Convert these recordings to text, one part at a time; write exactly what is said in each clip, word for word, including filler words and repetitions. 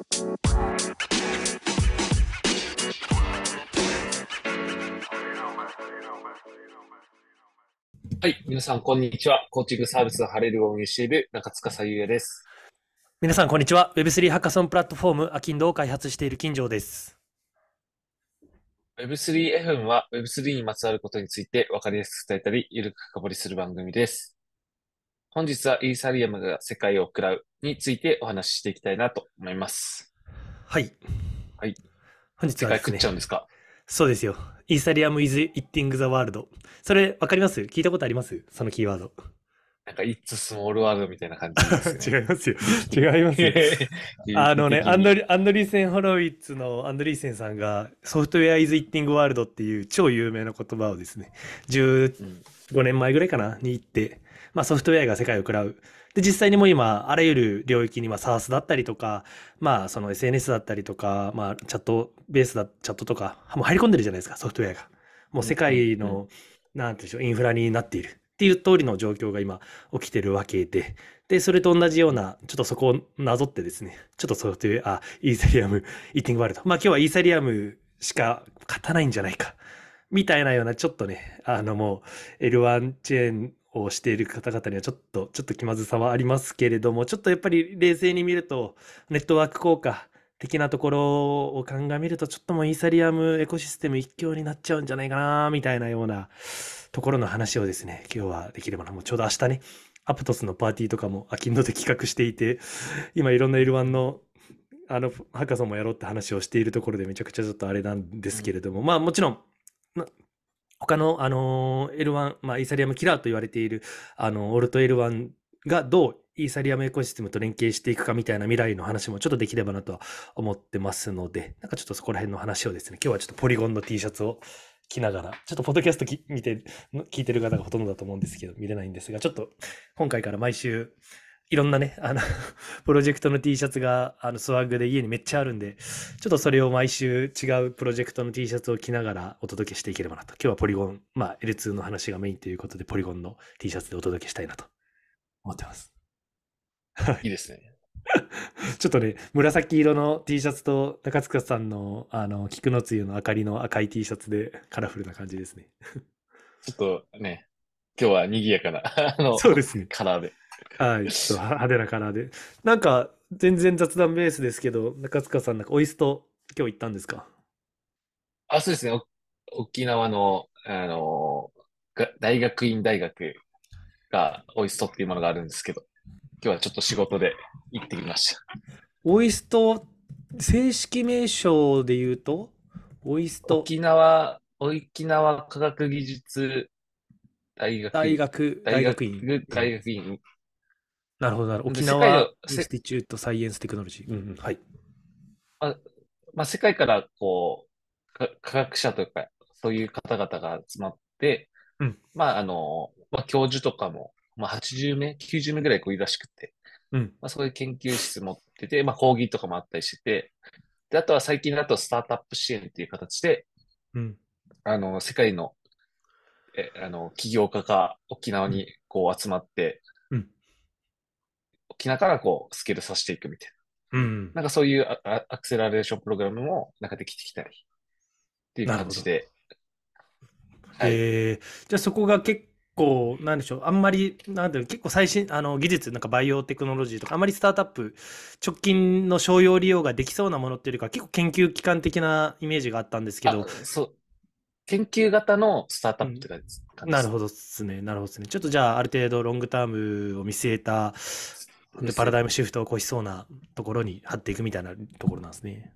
はい、皆さんこんにちは。コーチングサービスハレルを運営している中塚優也です。皆さんこんにちは。 ウェブスリー ハカソンプラットフォームアキンドを開発している金城です。 ウェブスリーエフエム は ウェブスリー にまつわることについて分かりやすく伝えたりゆるく深掘りする番組です。本日はイーサリアムが世界を食らうについてお話ししていきたいなと思います。はい。はい。本日は、ね、世界食っちゃうんですか？そうですよ。イーサリアム is eating the world。それ分かります？聞いたことあります？そのキーワード。なんか It's small world みたいな感じです、ね、違いますよ。違いますよ。あのね、アンドリ、アンドリーセン・ホロウィッツのアンドリーセンさんがソフトウェア is eating world っていう超有名な言葉をですね、じゅうごねんまえぐらいかなに言って、まあ、ソフトウェアが世界を食らう。で、実際にもう今、あらゆる領域に、まあ、SaaS だったりとか、まあ、その エスエヌエス だったりとか、まあ、チャットベースだ、チャットとか、もう入り込んでるじゃないですか、ソフトウェアが。もう世界の、なんていうんでしょう、インフラになっているっていう通りの状況が今、起きてるわけで。で、それと同じような、ちょっとそこをなぞってですね、ちょっとソフトウェア、あ、イーサリアム、イーティングワールド。まあ、今日はイーサリアムしか勝たないんじゃないか。みたいなような、ちょっとね、あのもう、エルワン チェーン、をしている方々にはちょっとちょっと気まずさはありますけれども、ちょっとやっぱり冷静に見るとネットワーク効果的なところを鑑みると、ちょっともうイーサリアムエコシステム一強になっちゃうんじゃないかなみたいなようなところの話をですね、今日はできればな。もうちょうど明日ね、アプトスのパーティーとかもアキンドで企画していて、今いろんな エルワン のあのハカソンもやろうって話をしているところで、めちゃくちゃちょっとあれなんですけれども、うん、まあもちろん他の、あのー、エルワン、まあ、イーサリアムキラーと言われている、あの、オルト エルワン がどうイーサリアムエコシステムと連携していくかみたいな未来の話もちょっとできればなとは思ってますので、なんかちょっとそこら辺の話をですね、今日はちょっとポリゴンの T シャツを着ながら、ちょっとポッドキャストき見て、聞いてる方がほとんどだと思うんですけど、見れないんですが、ちょっと今回から毎週、いろんなね、あの、プロジェクトの T シャツが、あの、スワッグで家にめっちゃあるんで、ちょっとそれを毎週違うプロジェクトの T シャツを着ながらお届けしていければなと。今日はポリゴン、まあ エルツー の話がメインということで、ポリゴンの T シャツでお届けしたいなと思ってます。いいですね。ちょっとね、紫色の T シャツと中塚さんの、あの、菊のつゆの明かりの赤い T シャツでカラフルな感じですね。ちょっとね、今日は賑やかな、あの、そうですね。カラーで。はい、ちょっと派手なカラーで。なんか、全然雑談ベースですけど、中塚さん、なんか、オイスト、今日行ったんですか？あ、そうですね。沖縄の、あの、大学院大学が、オイストっていうものがあるんですけど、今日はちょっと仕事で行ってきました。オイスト、正式名称で言うと、オイスト。沖縄、沖縄科学技術大学、大学、大学院。大学院。なるほど、なるほど。沖縄インスティチュートサイエンステクノロジー。うんうん、はい。まあ、まあ、世界からこう、科学者というか、そういう方々が集まって、うん、まあ、あの、まあ、教授とかも、まあ、はちじゅうめい、きゅうじゅうめいぐらいこういるらしくて、うん、まあ、そういう研究室持ってて、まあ、講義とかもあったりしてて、で、あとは最近だとスタートアップ支援っていう形で、うん、あの、世界の、え、あの、起業家が沖縄にこう集まって、うん沖縄からこうスケールさせていくみたいな、うん、なんかそういうアクセラレーションプログラムもなんかできてきたりっていう感じで、はい、えー、じゃあそこが結構なんでしょう、あんまりなんだろう、結構最新あの技術なんかバイオテクノロジーとかあんまりスタートアップ直近の商用利用ができそうなものっていうよりか結構研究機関的なイメージがあったんですけど、そう研究型のスタートアップって感じです、うん、なるほどですね、なるほどですね。ちょっとじゃあある程度ロングタームを見据えたでパラダイムシフトを起こしそうなところに張っていくみたいなところなんですね。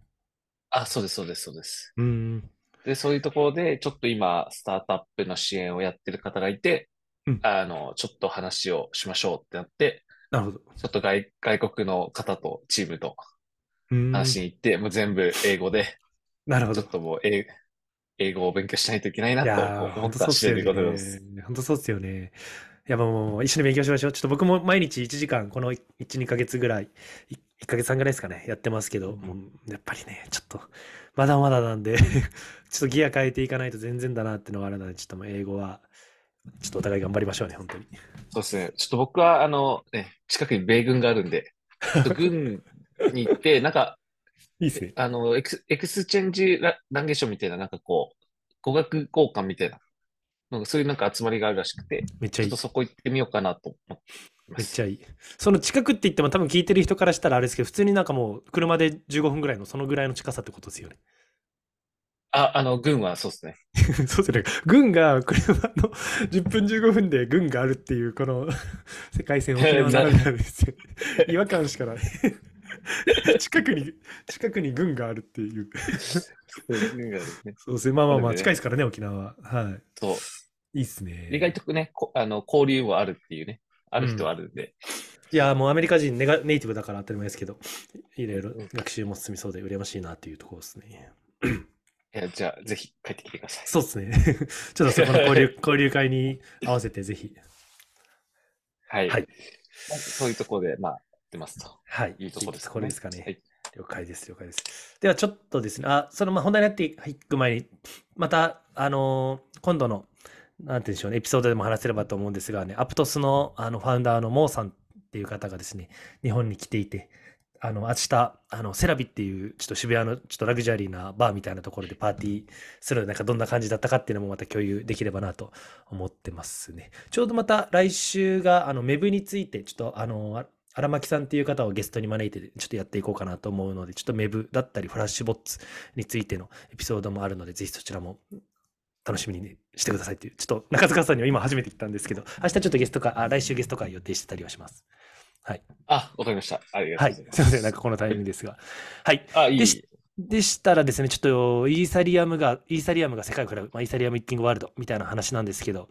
あ、そうですそうですそうです。うん。でそういうところでちょっと今スタートアップの支援をやってる方がいて、うん、あのちょっと話をしましょうってなって、なるほど。ちょっと 外, 外国の方とチームと話しに行って、もう全部英語で、なるほど。ちょっともう英英語を勉強しないといけないなと思った次第でございます。本当そうですよね。いやもう一緒に勉強しましょう。ちょっと僕も毎日いちじかんこのいち、にかげつぐらい、いっかげつはんぐらいですかね、やってますけど、もうやっぱりね、ちょっとまだまだなんで、ちょっとギア変えていかないと全然だなっていうのがあるので、ちょっともう英語は、ちょっとお互い頑張りましょうね、本当に。そうですね。ちょっと僕は、あの、ね、近くに米軍があるんで、ちょっと軍に行って、なんか、いいですね。あの、エクス、エクスチェンジランゲーションみたいな、なんかこう、語学交換みたいな、なんかそういうなんか集まりがあるらしくて、めっちゃいい。ちょっとそこ行ってみようかなと思います。めっちゃいい。その近くって言っても多分聞いてる人からしたらあれですけど、普通になんかもう車でじゅうごふんぐらいの、そのぐらいの近さってことですよね。あ、あの、軍はそうですね。そうですね。軍が、車のじゅっぷんじゅうごふんで軍があるっていう、この世界線を沖縄ならではですよ。違和感しかない。近くに、近くに軍があるっていう。軍があるね。そうですね。まあまあまあ、近いですからね、沖縄は。はい。そう。いいっすね。意外とね、あの交流もあるっていうね。ある人はあるんで。うん、いや、もうアメリカ人ネガ、ネイティブだから当たり前ですけど、いろいろ学習も進みそうで羨ましいなっていうところですね。いや、じゃあぜひ帰ってきてください。そうですね。ちょっとそこの交流、交流会に合わせてぜひ。はい。はい。そういうところで、まあ、やってますと。はい。いいところですかね。いいところですかね。はい。了解です、了解です。ではちょっとですね、あ、そのまあ本題になっていく前に、また、あのー、今度の、なんていうんでしょうね、エピソードでも話せればと思うんですがね、アプトスの、あのファウンダーのモーさんっていう方がですね、日本に来ていて、あの明日あのセラビっていうちょっと渋谷のちょっとラグジュアリーなバーみたいなところでパーティーするので、なんかどんな感じだったかっていうのもまた共有できればなと思ってますね。ちょうどまた来週があのメブについてちょっとあの荒牧さんっていう方をゲストに招いてちょっとやっていこうかなと思うので、ちょっとメブだったりフラッシュボッツについてのエピソードもあるので、ぜひそちらも楽しみにしてくださいっていう、ちょっと中塚さんには今初めて来たんですけど、明日ちょっとゲストか、あ、来週ゲスト会予定してたりはします。はい。あ、わかりました。ありがとうございます。はい。すみません。なんかこのタイミングですが。はい。あ、いい。でし、でしたらですね、ちょっとイーサリアムが、イーサリアムが世界を比べ、まあ、イーサリアムイッキングワールドみたいな話なんですけど、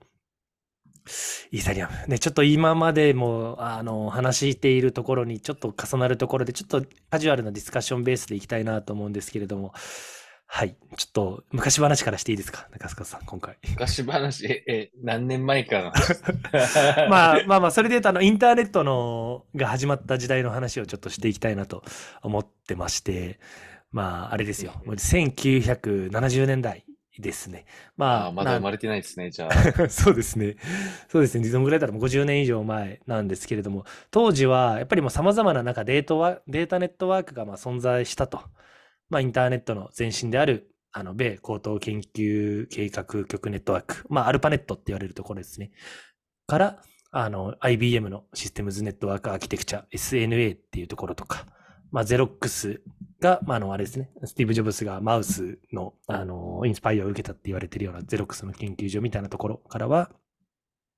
イーサリアム。ね、ちょっと今までも、あの、話しているところにちょっと重なるところで、ちょっとカジュアルなディスカッションベースでいきたいなと思うんですけれども、はい。ちょっと、昔話からしていいですか、中塚さん、今回。昔話、え、え、何年前かな。まあまあまあ、それで言うと、あの、インターネットの、が始まった時代の話をちょっとしていきたいなと思ってまして、まあ、あれですよ。せんきゅうひゃくななじゅうねんだいですね。まあ、あ、まだ生まれてないですね、じゃあ。そうですね。そうですね。どのぐらいだろう、ごじゅうねん以上前なんですけれども、当時は、やっぱりもう様々な、なんかデートは、データネットワークがまあ存在したと。まあ、インターネットの前身である、あの、米高等研究計画局ネットワーク、まあ、アルパネットって言われるところですね。から、あの、アイビーエム のシステムズネットワークアーキテクチャ、エスエヌエー っていうところとか、まあ、ゼロックスが、まあ、あの、あれですね、スティーブ・ジョブスがマウスの、あの、インスパイアを受けたって言われてるようなゼロックスの研究所みたいなところからは、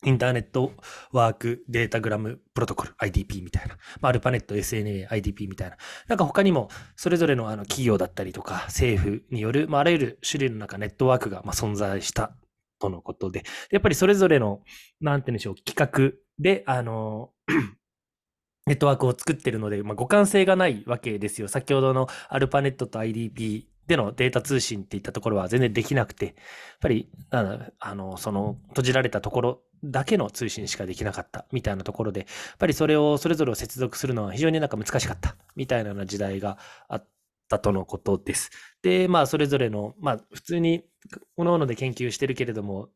インターネットワークデータグラムプロトコル アイディーピー みたいな、まあ、アルパネット エスエヌエー アイディーピー みたいな、なんか他にもそれぞれのあの企業だったりとか政府による、まあ、あらゆる種類の中ネットワークがまあ存在したとのことで、やっぱりそれぞれのなんて言うんでしょう、企画であのネットワークを作ってるので、まあ、互換性がないわけですよ。先ほどのアルパネットと アイディーピーでのデータ通信っていったところは全然できなくて、やっぱりあのその閉じられたところだけの通信しかできなかったみたいなところで、やっぱりそれをそれぞれを接続するのは非常になんか難しかったみたいな時代があったとのことです。で、まあそれぞれのまあ普通に各々で研究してるけれども、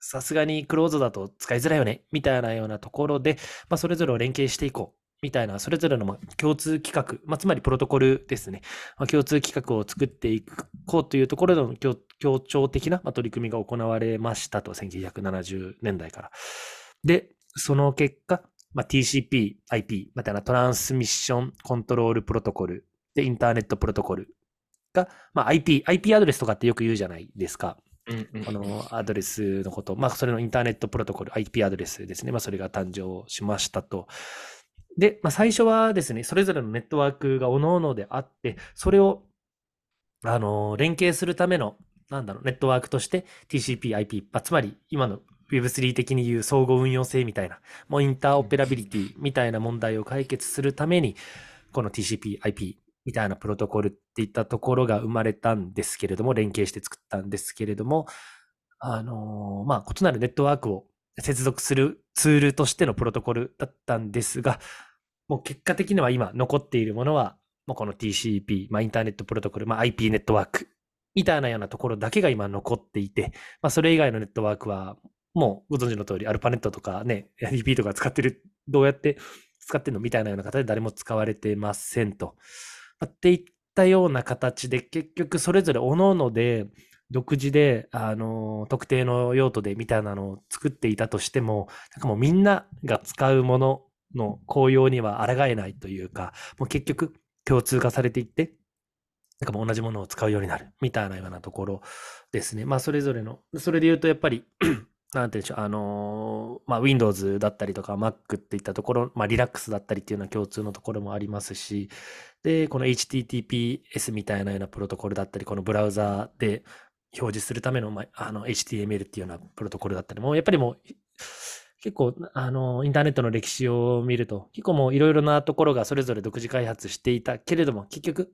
さすがにクローズだと使いづらいよねみたいなようなところで、まあそれぞれを連携していこう。みたいな、それぞれの共通規格、まあ、つまりプロトコルですね。まあ、共通規格を作っていこうというところでの協調的な取り組みが行われましたと、せんきゅうひゃくななじゅうねんだいから。で、その結果、まあ、ティーシーピー、アイピー、またトランスミッションコントロールプロトコル、で、インターネットプロトコルが、まあ、アイピー、アイピー アドレスとかってよく言うじゃないですか。このアドレスのこと、まあ、それのインターネットプロトコル、アイピー アドレスですね。まあ、それが誕生しましたと。で、まあ、最初はですね、それぞれのネットワークが各々であって、それを、あのー、連携するための、なんだろう、ネットワークとして ティーシーピー、アイピー、まあ、つまり今の ウェブスリー 的に言う相互運用性みたいな、もうインターオペラビリティみたいな問題を解決するために、この ティーシーピー、アイピー みたいなプロトコルっていったところが生まれたんですけれども、連携して作ったんですけれども、あのー、まあ、異なるネットワークを接続するツールとしてのプロトコルだったんですが、もう結果的には今残っているものは、もうこの ティーシーピー、まあ、インターネットプロトコル、まあ、アイピー ネットワークみたいなようなところだけが今残っていて、まあ、それ以外のネットワークは、もうご存知の通り、アルパネットとかね、アイピー とか使ってる、どうやって使ってるのみたいなような形で誰も使われてませんと。っていっったような形で、結局それぞれ各々で独自で、あのー、特定の用途でみたいなのを作っていたとしても、なんかもうみんなが使うものの効用には抗えないというか、もう結局共通化されていって、なんかもう同じものを使うようになるみたいなようなところですね。まあそれぞれの、それで言うとやっぱりなんて言うんでしょう、あのー、まあ Windows だったりとか Mac っていったところ、まあ Linux だったりっていうのは共通のところもありますし、でこの エイチティーティーピーエス みたいなようなプロトコルだったり、このブラウザーで表示するための、まあ、あの エイチティーエムエル っていうようなプロトコルだったり、もうやっぱりもう結構あのインターネットの歴史を見ると、結構もういろいろなところがそれぞれ独自開発していたけれども、結局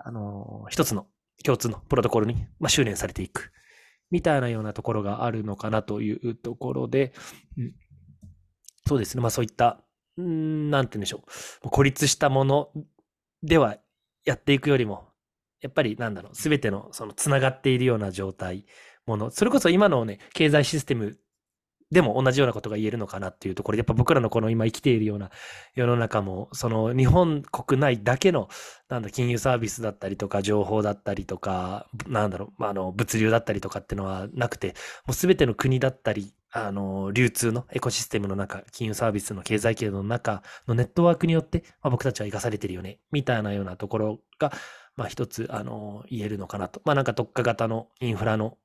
あの一つの共通のプロトコルに、まあ、修練されていくみたいなようなところがあるのかなというところで、うん、そうですね、まあそういったなんて言うんでしょう、孤立したものではやっていくよりも、やっぱりなんだろう、すべてのそのつながっているような状態もの、それこそ今のね経済システムでも同じようなことが言えるのかなっていうところで、やっぱ僕らのこの今生きているような世の中も、その日本国内だけのなんだ金融サービスだったりとか情報だったりとか、なんだろう、まあ、あの物流だったりとかっていうのはなくて、もう全ての国だったり、あの流通のエコシステムの中、金融サービスの経済系の中のネットワークによって、まあ、僕たちは生かされてるよねみたいなようなところが、まあ、一つあの言えるのかなと。まあなんか特化型のインフラの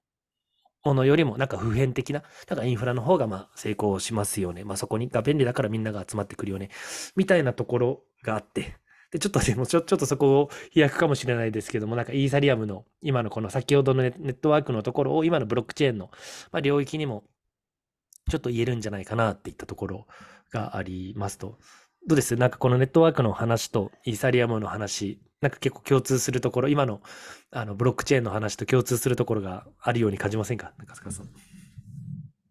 ものよりも、なんか普遍的な、なんかインフラの方がまあ成功しますよね。まあそこにが便利だからみんなが集まってくるよね。みたいなところがあって。で、ちょっとでもちょ、ちょっとそこを飛躍かもしれないですけども、なんかイーサリアムの今のこの先ほどのネットワークのところを今のブロックチェーンの領域にもちょっと言えるんじゃないかなっていったところがありますと。どうです？なんかこのネットワークの話とイーサリアムの話、なんか結構共通するところ、今のあのブロックチェーンの話と共通するところがあるように感じませんか、中塚さん。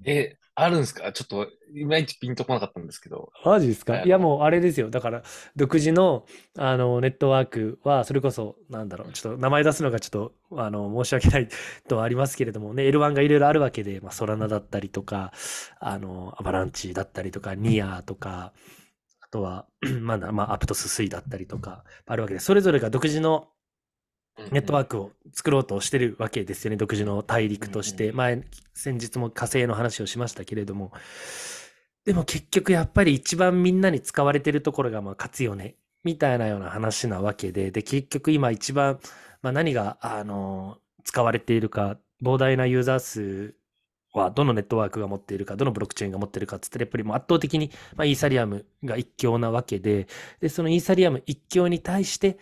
え、あるんですか？ちょっといまいちピンとこなかったんですけど。マジですか？いやもうあれですよ。だから独自のあのネットワークはそれこそなんだろう、ちょっと名前出すのがちょっとあの申し訳ないとはありますけれどもね、エルワン がいろいろあるわけで、まあ、ソラナだったりとか、あのアバランチだったりとか、ニアとか。あとは、まあ、まあ、アプトス水だったりとかあるわけで、それぞれが独自のネットワークを作ろうとしてるわけですよね、うんうん、独自の大陸として、うんうん、前、先日も火星の話をしましたけれども、でも結局やっぱり一番みんなに使われてるところがまあ勝つよね、みたいなような話なわけで、で、結局今一番、まあ、何が、あのー、使われているか、膨大なユーザー数はどのネットワークが持っているか、どのブロックチェーンが持っているかって言ったら、やっぱりもう圧倒的に、まあ、イーサリアムが一強なわけで、で、そのイーサリアム一強に対して、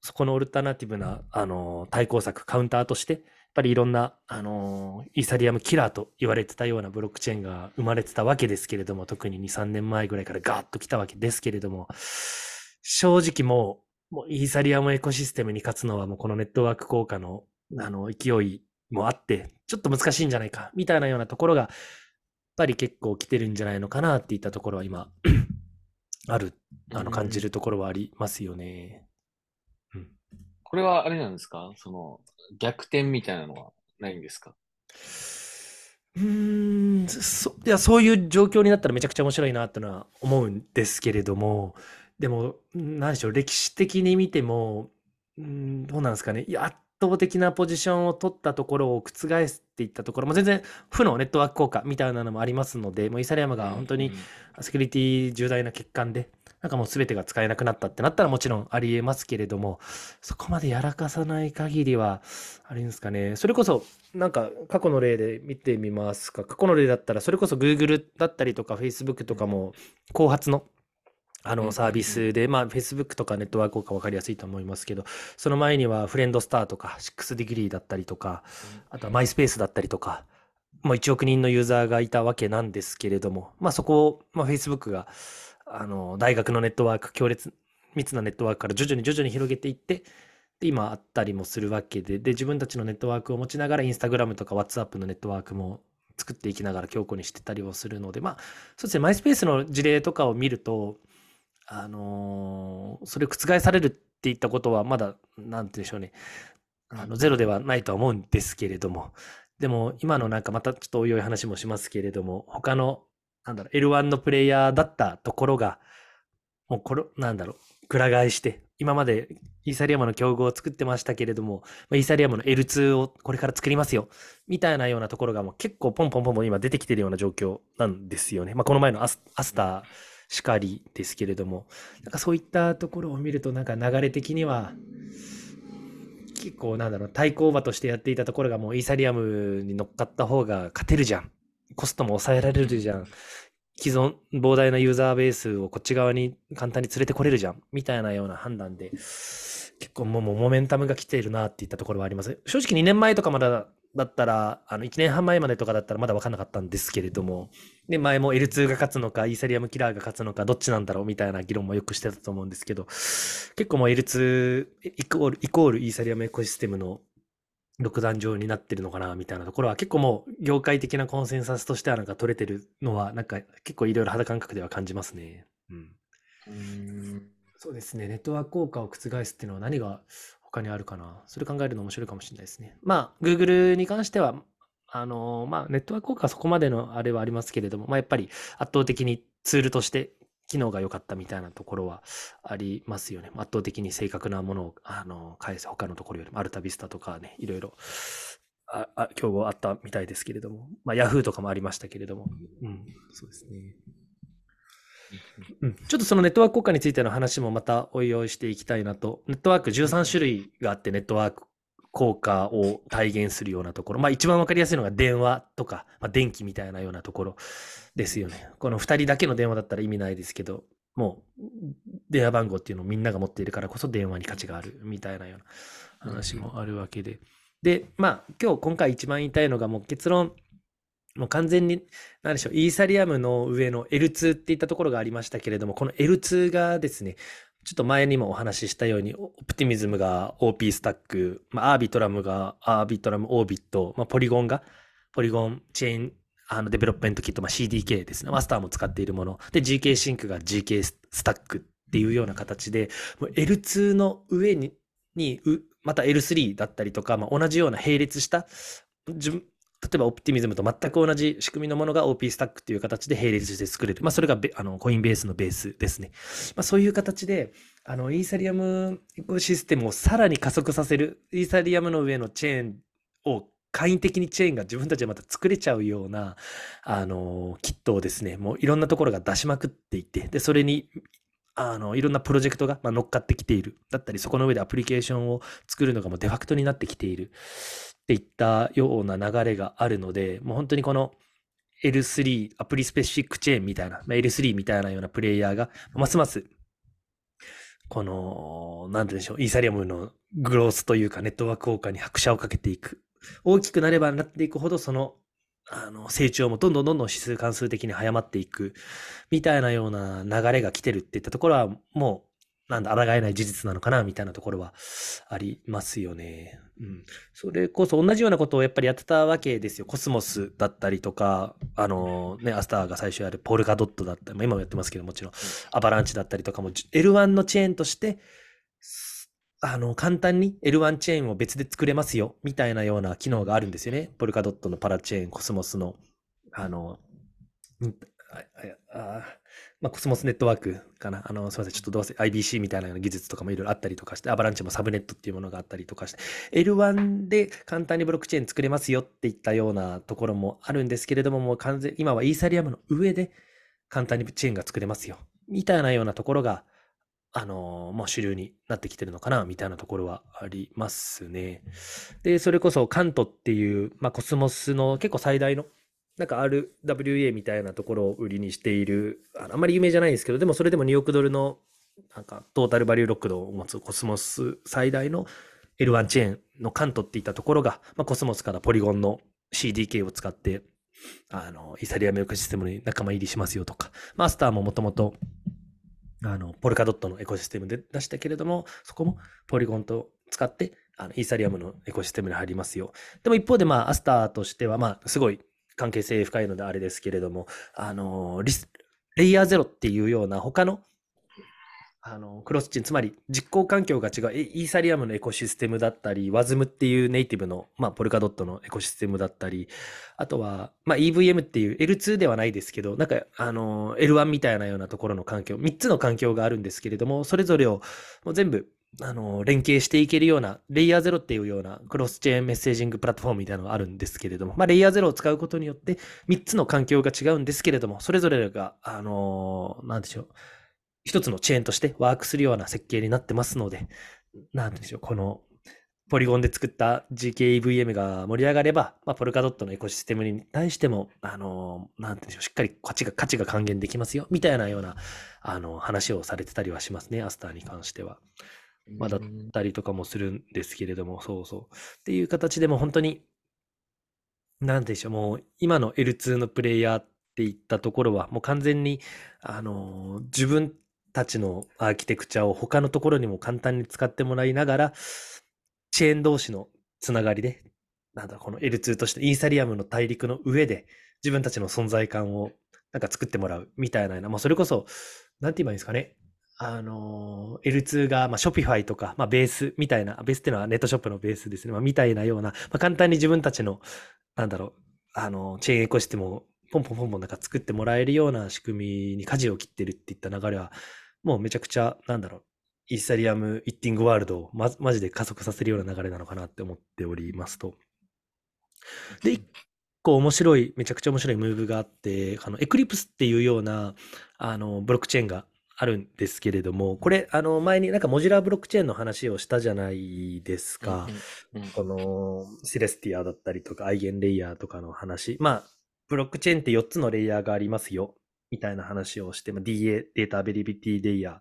そこのオルタナティブな、あのー、対抗策、カウンターとして、やっぱりいろんな、あのー、イーサリアムキラーと言われてたようなブロックチェーンが生まれてたわけですけれども、特にに、さんねんまえぐらいからガーッと来たわけですけれども、正直もう、もうイーサリアムエコシステムに勝つのはもうこのネットワーク効果の、あの、勢い、もあってちょっと難しいんじゃないかみたいなようなところがやっぱり結構来てるんじゃないのかなっていったところは今あるあの感じるところはありますよね、うんうん、これはあれなんですか、その逆転みたいなのはないんですか？うーん、そいやそういう状況になったらめちゃくちゃ面白いなってのは思うんですけれども、でも何でしょう、歴史的に見てもうんどうなんですかね、いや圧倒的なポジションを取ったところを覆すっていったところも全然負のネットワーク効果みたいなのもありますので、もうイーサリアムが本当にセキュリティ重大な欠陥でなんかもう全てが使えなくなったってなったらもちろんありえますけれども、そこまでやらかさない限りはあれですかね。それこそなんか過去の例で見てみますか。過去の例だったらそれこそ Google だったりとか Facebook とかも後発のあのサービスで、まあ、Facebook とかネットワーク効果分かりやすいと思いますけど、その前にはフレンドスターとか、シックスディグリーだったりとか、あとはマイスペースだったりとか、もういちおくにんのユーザーがいたわけなんですけれども、まあ、そこを、まあ、Facebook があの大学のネットワーク、強烈、密なネットワークから徐々に徐々に広げていって、今あったりもするわけで、で、自分たちのネットワークを持ちながら、Instagram とか WhatsApp のネットワークも作っていきながら強固にしてたりをするので、まあ、そうですね、マイスペースの事例とかを見ると、あのー、それを覆されるっていったことはまだなんてでしょうね、あのゼロではないとは思うんですけれども、でも今のなんかまたちょっとおいおい話もしますけれども、他のなんだろう エルワン のプレイヤーだったところがもうこれなんだろう、くら替えして、今までイーサリアムの競合を作ってましたけれども、イーサリアムの エルツー をこれから作りますよ、みたいなようなところがもう結構ポンポンポンポン今出てきてるような状況なんですよね。まあ、この前のアス、アスターしかりですけれども、なんかそういったところを見ると、なんか流れ的には、結構なんだろう、対抗馬としてやっていたところがもうイーサリアムに乗っかった方が勝てるじゃん。コストも抑えられるじゃん。既存膨大なユーザーベースをこっち側に簡単に連れてこれるじゃんみたいなような判断で結構もうモメンタムが来ているなっていったところはあります。正直にねんまえとかまだだったらあのいちねんはんまえまでとかだったらまだ分からなかったんですけれども、で前も エルツー が勝つのかイーサリアムキラーが勝つのかどっちなんだろうみたいな議論もよくしてたと思うんですけど、結構もう エルツー イコールイコールイーサリアムエコシステムの独壇場になってるのかなみたいなところは結構もう業界的なコンセンサスとしてはなんか取れてるのはなんか結構いろいろ肌感覚では感じますね。うん。うーんそうですね。ネットワーク効果を覆すっていうのは何が他にあるかな。それ考えるの面白いかもしれないですね。まあ Google に関してはあのまあネットワーク効果はそこまでのあれはありますけれども、まあやっぱり圧倒的にツールとして機能が良かったみたいなところはありますよね。圧倒的に正確なものをあの返す他のところよりもアルタビスタとかね、いろいろああ競合あったみたいですけれども、まあ、Yahoo とかもありましたけれども、うん、そうですね。うん、ちょっとそのネットワーク効果についての話もまたおいおいしていきたいなと。ネットワークじゅうさんしゅるいがあって、ネットワーク効果を体現するようなところ、まあ、一番分かりやすいのが電話とか、まあ、電気みたいなようなところですよね。このふたりだけの電話だったら意味ないですけど、もう電話番号っていうのをみんなが持っているからこそ電話に価値があるみたいなような話もあるわけで、でまあ今日今回一番言いたいのがもう結論、もう完全に何でしょう、イーサリアムの上の エルツー っていったところがありましたけれども、この エルツー がですね、ちょっと前にもお話ししたように、オプティミズムが オーピー スタック、まあ、アービトラムがアービトラムオービット、まあ、ポリゴンがポリゴンチェーンあのデベロップメントキット、まあ、シーディーケー ですね。マスターも使っているもの。で、ジーケー シンクが ジーケー スタックっていうような形で、エルツー の上に、にまた エルスリー だったりとか、まあ、同じような並列した、例えばオプティミズムと全く同じ仕組みのものが オーピー スタックという形で並列して作れる。まあ、それがあのコインベースのベースですね。まあ、そういう形であのイーサリアムエコシステムをさらに加速させる、イーサリアムの上のチェーンを簡易的にチェーンが自分たちでまた作れちゃうようなあのキットをですね、もういろんなところが出しまくっていて、でそれにあのいろんなプロジェクトが、まあ、乗っかってきているだったり、そこの上でアプリケーションを作るのがもうデファクトになってきているっていったような流れがあるので、もう本当にこの エルスリー アプリスペシフィックチェーンみたいな、まあ、エルスリー みたいなようなプレイヤーがますますこの何て言うんでしょう、イーサリアムのグロースというかネットワーク効果に拍車をかけていく、大きくなればなっていくほどそのあの成長もどんどんどんどん指数関数的に早まっていくみたいなような流れが来てるっていったところはもうなんだ抗えない事実なのかなみたいなところはありますよね。うん、それこそ同じようなことをやっぱりやってたわけですよ。コスモスだったりとか、あのね、アスターが最初やるポルカドットだったり、今もやってますけどもちろん、アバランチだったりとかも エルワン のチェーンとして、あの簡単に エルワン チェーンを別で作れますよみたいなような機能があるんですよね。ポルカドットのパラチェーン、コスモスの、あの、うんああまあ、コスモスネットワークかな、あのすみません、ちょっとどうせ アイビーシー みたいな技術とかもいろいろあったりとかして、アバランチもサブネットっていうものがあったりとかして、 エルワン で簡単にブロックチェーン作れますよっていったようなところもあるんですけれども、もう完全今はイーサリアムの上で簡単にチェーンが作れますよみたいなようなところが、あのー、もう主流になってきてるのかなみたいなところはありますね。でそれこそカントっていう、まあ、コスモスの結構最大のなんか アールダブリューエー みたいなところを売りにしている、あんまり有名じゃないんですけど、でもそれでもにおくドルのなんかトータルバリューロックドを持つコスモス最大の エルワン チェーンのカントっていったところが、まあ、コスモスからポリゴンの シーディーケー を使ってあのイーサリアムエコシステムに仲間入りしますよとか、まあ、アスターももともとポルカドットのエコシステムで出したけれども、そこもポリゴンと使ってあのイーサリアムのエコシステムに入りますよ。でも一方で、まあ、アスターとしては、まあ、すごい関係性深いのであれですけれども、あのリスレイヤーゼロっていうような他のあのクロスチェーン、つまり実行環境が違うイーサリアムのエコシステムだったり、ワズム っていうネイティブの、まあ、ポルカドットのエコシステムだったり、あとは、まあ、イーブイエム っていう エルツー ではないですけど、なんかあの エルワン みたいなようなところの環境、みっつの環境があるんですけれども、それぞれをもう全部あの連携していけるようなレイヤーゼロっていうようなクロスチェーンメッセージングプラットフォームみたいなのがあるんですけれども、まあ、レイヤーゼロを使うことによってみっつの環境が違うんですけれども、それぞれがあの何でしょう、一つのチェーンとしてワークするような設計になってますので、何でしょう、このポリゴンで作った ジーケーイーブイエム が盛り上がれば、まあ、ポルカドットのエコシステムに対しても、あの、なんていうんでしょう、しっかり価値が、価値が還元できますよ、みたいなような、あの、話をされてたりはしますね、アスターに関しては。まあ、だったりとかもするんですけれども、そうそう。っていう形でも本当に、なんでしょう、もう今の エルツー のプレイヤーっていったところは、もう完全に、あの、自分たちのアーキテクチャを他のところにも簡単に使ってもらいながら、チェーン同士のつながりで、なんだこの エルツー としてイーサリアムの大陸の上で自分たちの存在感をなんか作ってもらうみたいな、まあ、それこそ、なんて言えばいいんですかね、あのー、エルツー がまあ Shopify とか、まあ、ベースみたいな、ベースっていうのはネットショップのベースですね、まあ、みたいなような、まあ、簡単に自分たちの、なんだろう、あのチェーンエコシステムをポンポンポンポンなんか作ってもらえるような仕組みに舵を切ってるっていった流れは、もうめちゃくちゃ、なんだろう、イーサリアムイッティングワールドを ま, マジで加速させるような流れなのかなって思っておりますと。で、一個面白い、めちゃくちゃ面白いムーブがあって、あのエクリプスっていうようなあのブロックチェーンがあるんですけれども、これ、あの前になんかモジュラーブロックチェーンの話をしたじゃないですか。うんうんうん、このセレスティアだったりとか、アイゲンレイヤーとかの話。まあ、ブロックチェーンってよっつのレイヤーがありますよ。みたいな話をして、まあ、ディーエー、データアベリビティレイヤー、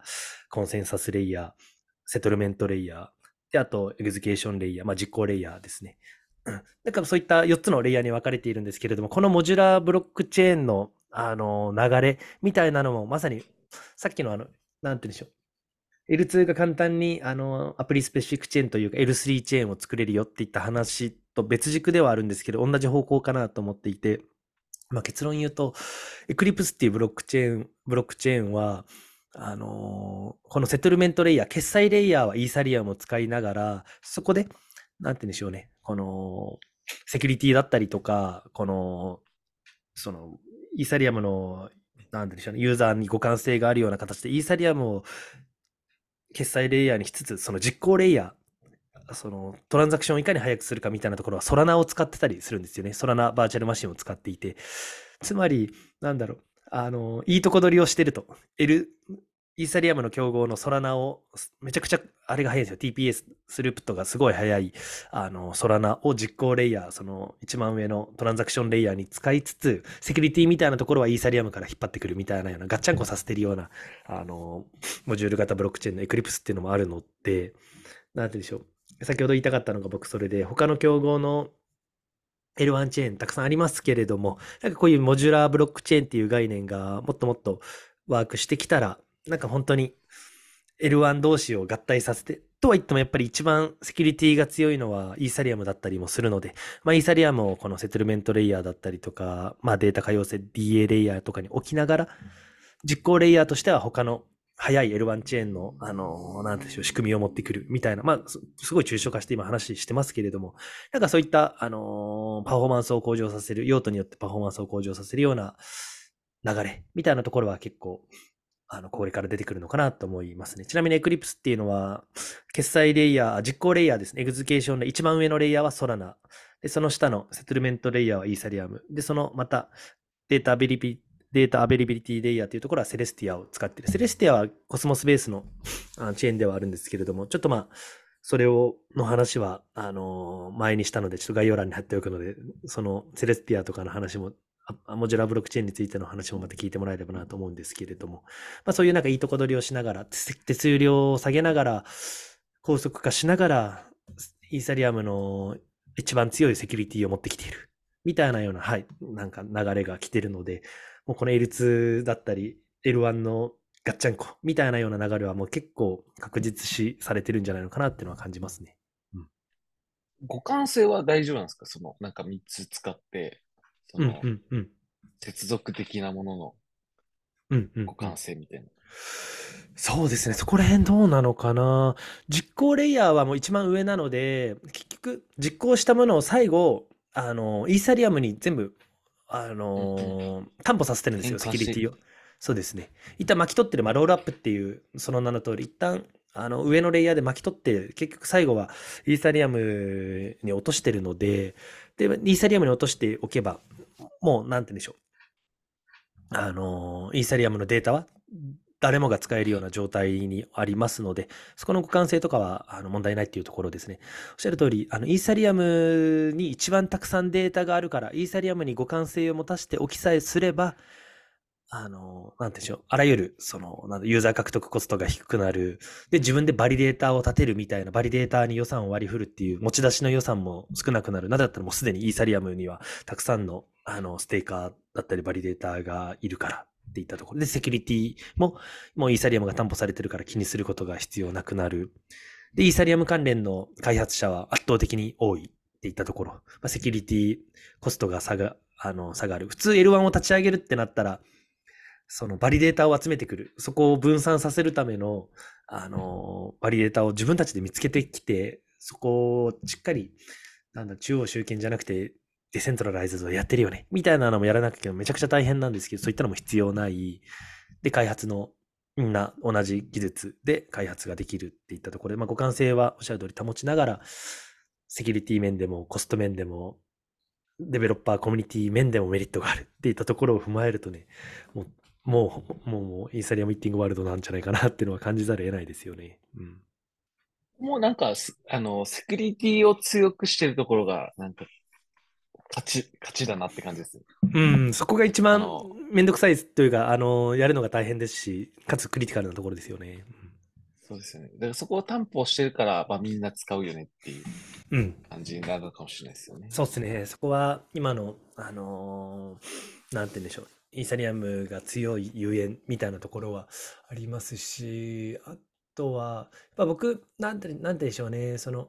コンセンサスレイヤー、セトルメントレイヤー、で、あと、エグゼキューションレイヤー、まあ、実行レイヤーですね。だからそういったよっつのレイヤーに分かれているんですけれども、このモジュラーブロックチェーンの、あの、流れみたいなのも、まさに、さっきの、あの、なんて言うんでしょう。エルツー が簡単に、あの、アプリスペシフィックチェーンというか、エルスリー チェーンを作れるよっていった話と別軸ではあるんですけど、同じ方向かなと思っていて、まあ、結論言うと、エクリプスっていうブロックチェーン、ブロックチェーンは、あのー、このセトルメントレイヤー、決済レイヤーはイーサリアムを使いながら、そこで、なんて言うんでしょうね、この、セキュリティだったりとか、この、その、イーサリアムの、なんて言うんでしょうね、ユーザーに互換性があるような形で、イーサリアムを決済レイヤーにしつつ、その実行レイヤー、そのトランザクションをいかに早くするかみたいなところはソラナを使ってたりするんですよね。ソラナバーチャルマシンを使っていて、つまりなんだろう、あのいいとこ取りをしてると、L、イーサリアムの競合のソラナをめちゃくちゃあれが早いんですよ。ティーピーエス スループットがすごい早いあのソラナを実行レイヤー、その一番上のトランザクションレイヤーに使いつつ、セキュリティみたいなところはイーサリアムから引っ張ってくるみたいなようなガッチャンコさせてるようなあのモジュール型ブロックチェーンのエクリプスっていうのもあるので、なんてでしょう。先ほど言いたかったのが僕それで、他の競合の エルワン チェーンたくさんありますけれども、なんかこういうモジュラーブロックチェーンっていう概念がもっともっとワークしてきたら、なんか本当に エルワン 同士を合体させて、とは言ってもやっぱり一番セキュリティが強いのはイーサリアムだったりもするので、まあ、イーサリアムをこのセトルメントレイヤーだったりとか、まあ、データ可用性 ディーエー レイヤーとかに置きながら、実行レイヤーとしては他の早い エルワン チェーンの、あの、なんでしょう、仕組みを持ってくるみたいな、まあ、すごい抽象化して今話してますけれども、なんかそういった、あの、パフォーマンスを向上させる、用途によってパフォーマンスを向上させるような流れみたいなところは結構、あの、これから出てくるのかなと思いますね。ちなみに Eclipse っていうのは、決済レイヤー、実行レイヤーですね。エグゼキューションの一番上のレイヤーは Solana。で、その下のセトルメントレイヤーは Ethereum。で、そのまた、データアビリティ、データアベリビリティレイヤーというところはセレスティアを使っている。セレスティアはコスモスベースのチェーンではあるんですけれども、ちょっとまあ、それを、の話は、あの、前にしたので、ちょっと概要欄に貼っておくので、そのセレスティアとかの話も、モジュラーブロックチェーンについての話もまた聞いてもらえればなと思うんですけれども、まあそういうなんかいいとこ取りをしながら、手数料を下げながら、高速化しながら、イーサリアムの一番強いセキュリティを持ってきている。みたいなような、はい、なんか流れが来てるので、もうこの エルツー だったり エルワン のガッチャンコみたいなような流れはもう結構確実視されてるんじゃないのかなっていうのは感じますね。うん、互換性は大丈夫なんですか？そのなんかみっつ使ってその、うんうんうん、接続的なものの互換性みたいな、うんうん、そうですね、そこら辺どうなのかな。実行レイヤーはもう一番上なので、結局実行したものを最後あのイーサリアムに全部あのーうん、担保させてるんですよ、セキュリティを。そうですね。一旦巻き取ってる、まあ、ロールアップっていう、その名の通り、一旦あの上のレイヤーで巻き取って、結局最後はイーサリアムに落としてるので、で、イーサリアムに落としておけば、もうなんて言うんでしょう。あの、イーサリアムのデータは誰もが使えるような状態にありますので、そこの互換性とかはあの問題ないっていうところですね。おっしゃる通り、あのイーサリアムに一番たくさんデータがあるから、イーサリアムに互換性を持たせておきさえすれば、あの、なんていうんでしょう、あらゆる、その、なんユーザー獲得コストが低くなる。で、自分でバリデータを立てるみたいな、バリデータに予算を割り振るっていう、持ち出しの予算も少なくなる。なんだったらもうすでにイーサリアムには、たくさんの、あの、ステーカーだったり、バリデータがいるからっていったところで、セキュリティも、もうイーサリアムが担保されてるから気にすることが必要なくなる。で、イーサリアム関連の開発者は圧倒的に多いっていったところ。まあ、セキュリティコストが下が、あの、下がる。普通 エルワン を立ち上げるってなったら、そのバリデータを集めてくる。そこを分散させるための、あの、バリデータを自分たちで見つけてきて、そこをしっかり、なんだ、中央集権じゃなくて、デセントラライズをやってるよね。みたいなのもやらなきゃいけない。めちゃくちゃ大変なんですけど、そういったのも必要ない。で、開発の、みんな同じ技術で開発ができるっていったところで、まあ、互換性はおっしゃる通り保ちながら、セキュリティ面でもコスト面でも、デベロッパーコミュニティ面でもメリットがあるっていったところを踏まえるとね、もうもう、もう、もう、イーサリアムミッティングワールドなんじゃないかなっていうのは感じざるを得ないですよね。うん、もうなんか、あの、セキュリティを強くしてるところが、なんか、勝ち、勝ちだなって感じです。うん、そこが一番めんどくさいというか、あの、やるのが大変ですし、かつクリティカルなところですよね。うん、そうですよね。だからそこを担保してるから、まあみんな使うよねっていう感じになるのかもしれないですよね。うん、そうですね。そこは今の、あのー、なんて言うんでしょう。イーサリアムが強いゆえんみたいなところはありますし、あとはやっぱ僕なんてなんてでしょうね、その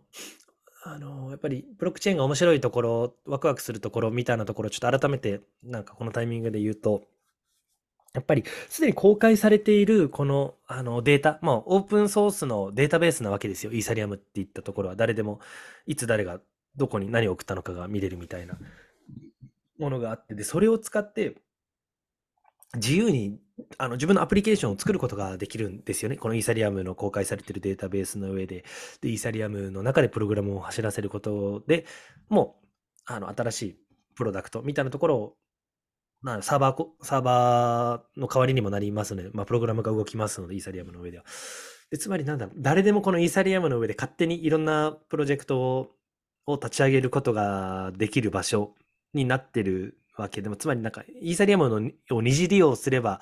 あのやっぱりブロックチェーンが面白いところ、ワクワクするところみたいなところをちょっと改めてなんかこのタイミングで言うと、やっぱりすでに公開されているこの、あのデータ、まあオープンソースのデータベースなわけですよ。イーサリアムっていったところは誰でもいつ誰がどこに何を送ったのかが見れるみたいなものがあって、でそれを使って自由にあの自分のアプリケーションを作ることができるんですよね。このイーサリアムの公開されているデータベースの上で、でイーサリアムの中でプログラムを走らせることで、もうあの新しいプロダクトみたいなところをなサーバーサーバーの代わりにもなりますので、まあ、プログラムが動きますので、イーサリアムの上では。でつまりなんだろう、誰でもこのイーサリアムの上で勝手にいろんなプロジェクトをを立ち上げることができる場所になってるわけでも、つまりなんかイーサリアムのを二次利用すれば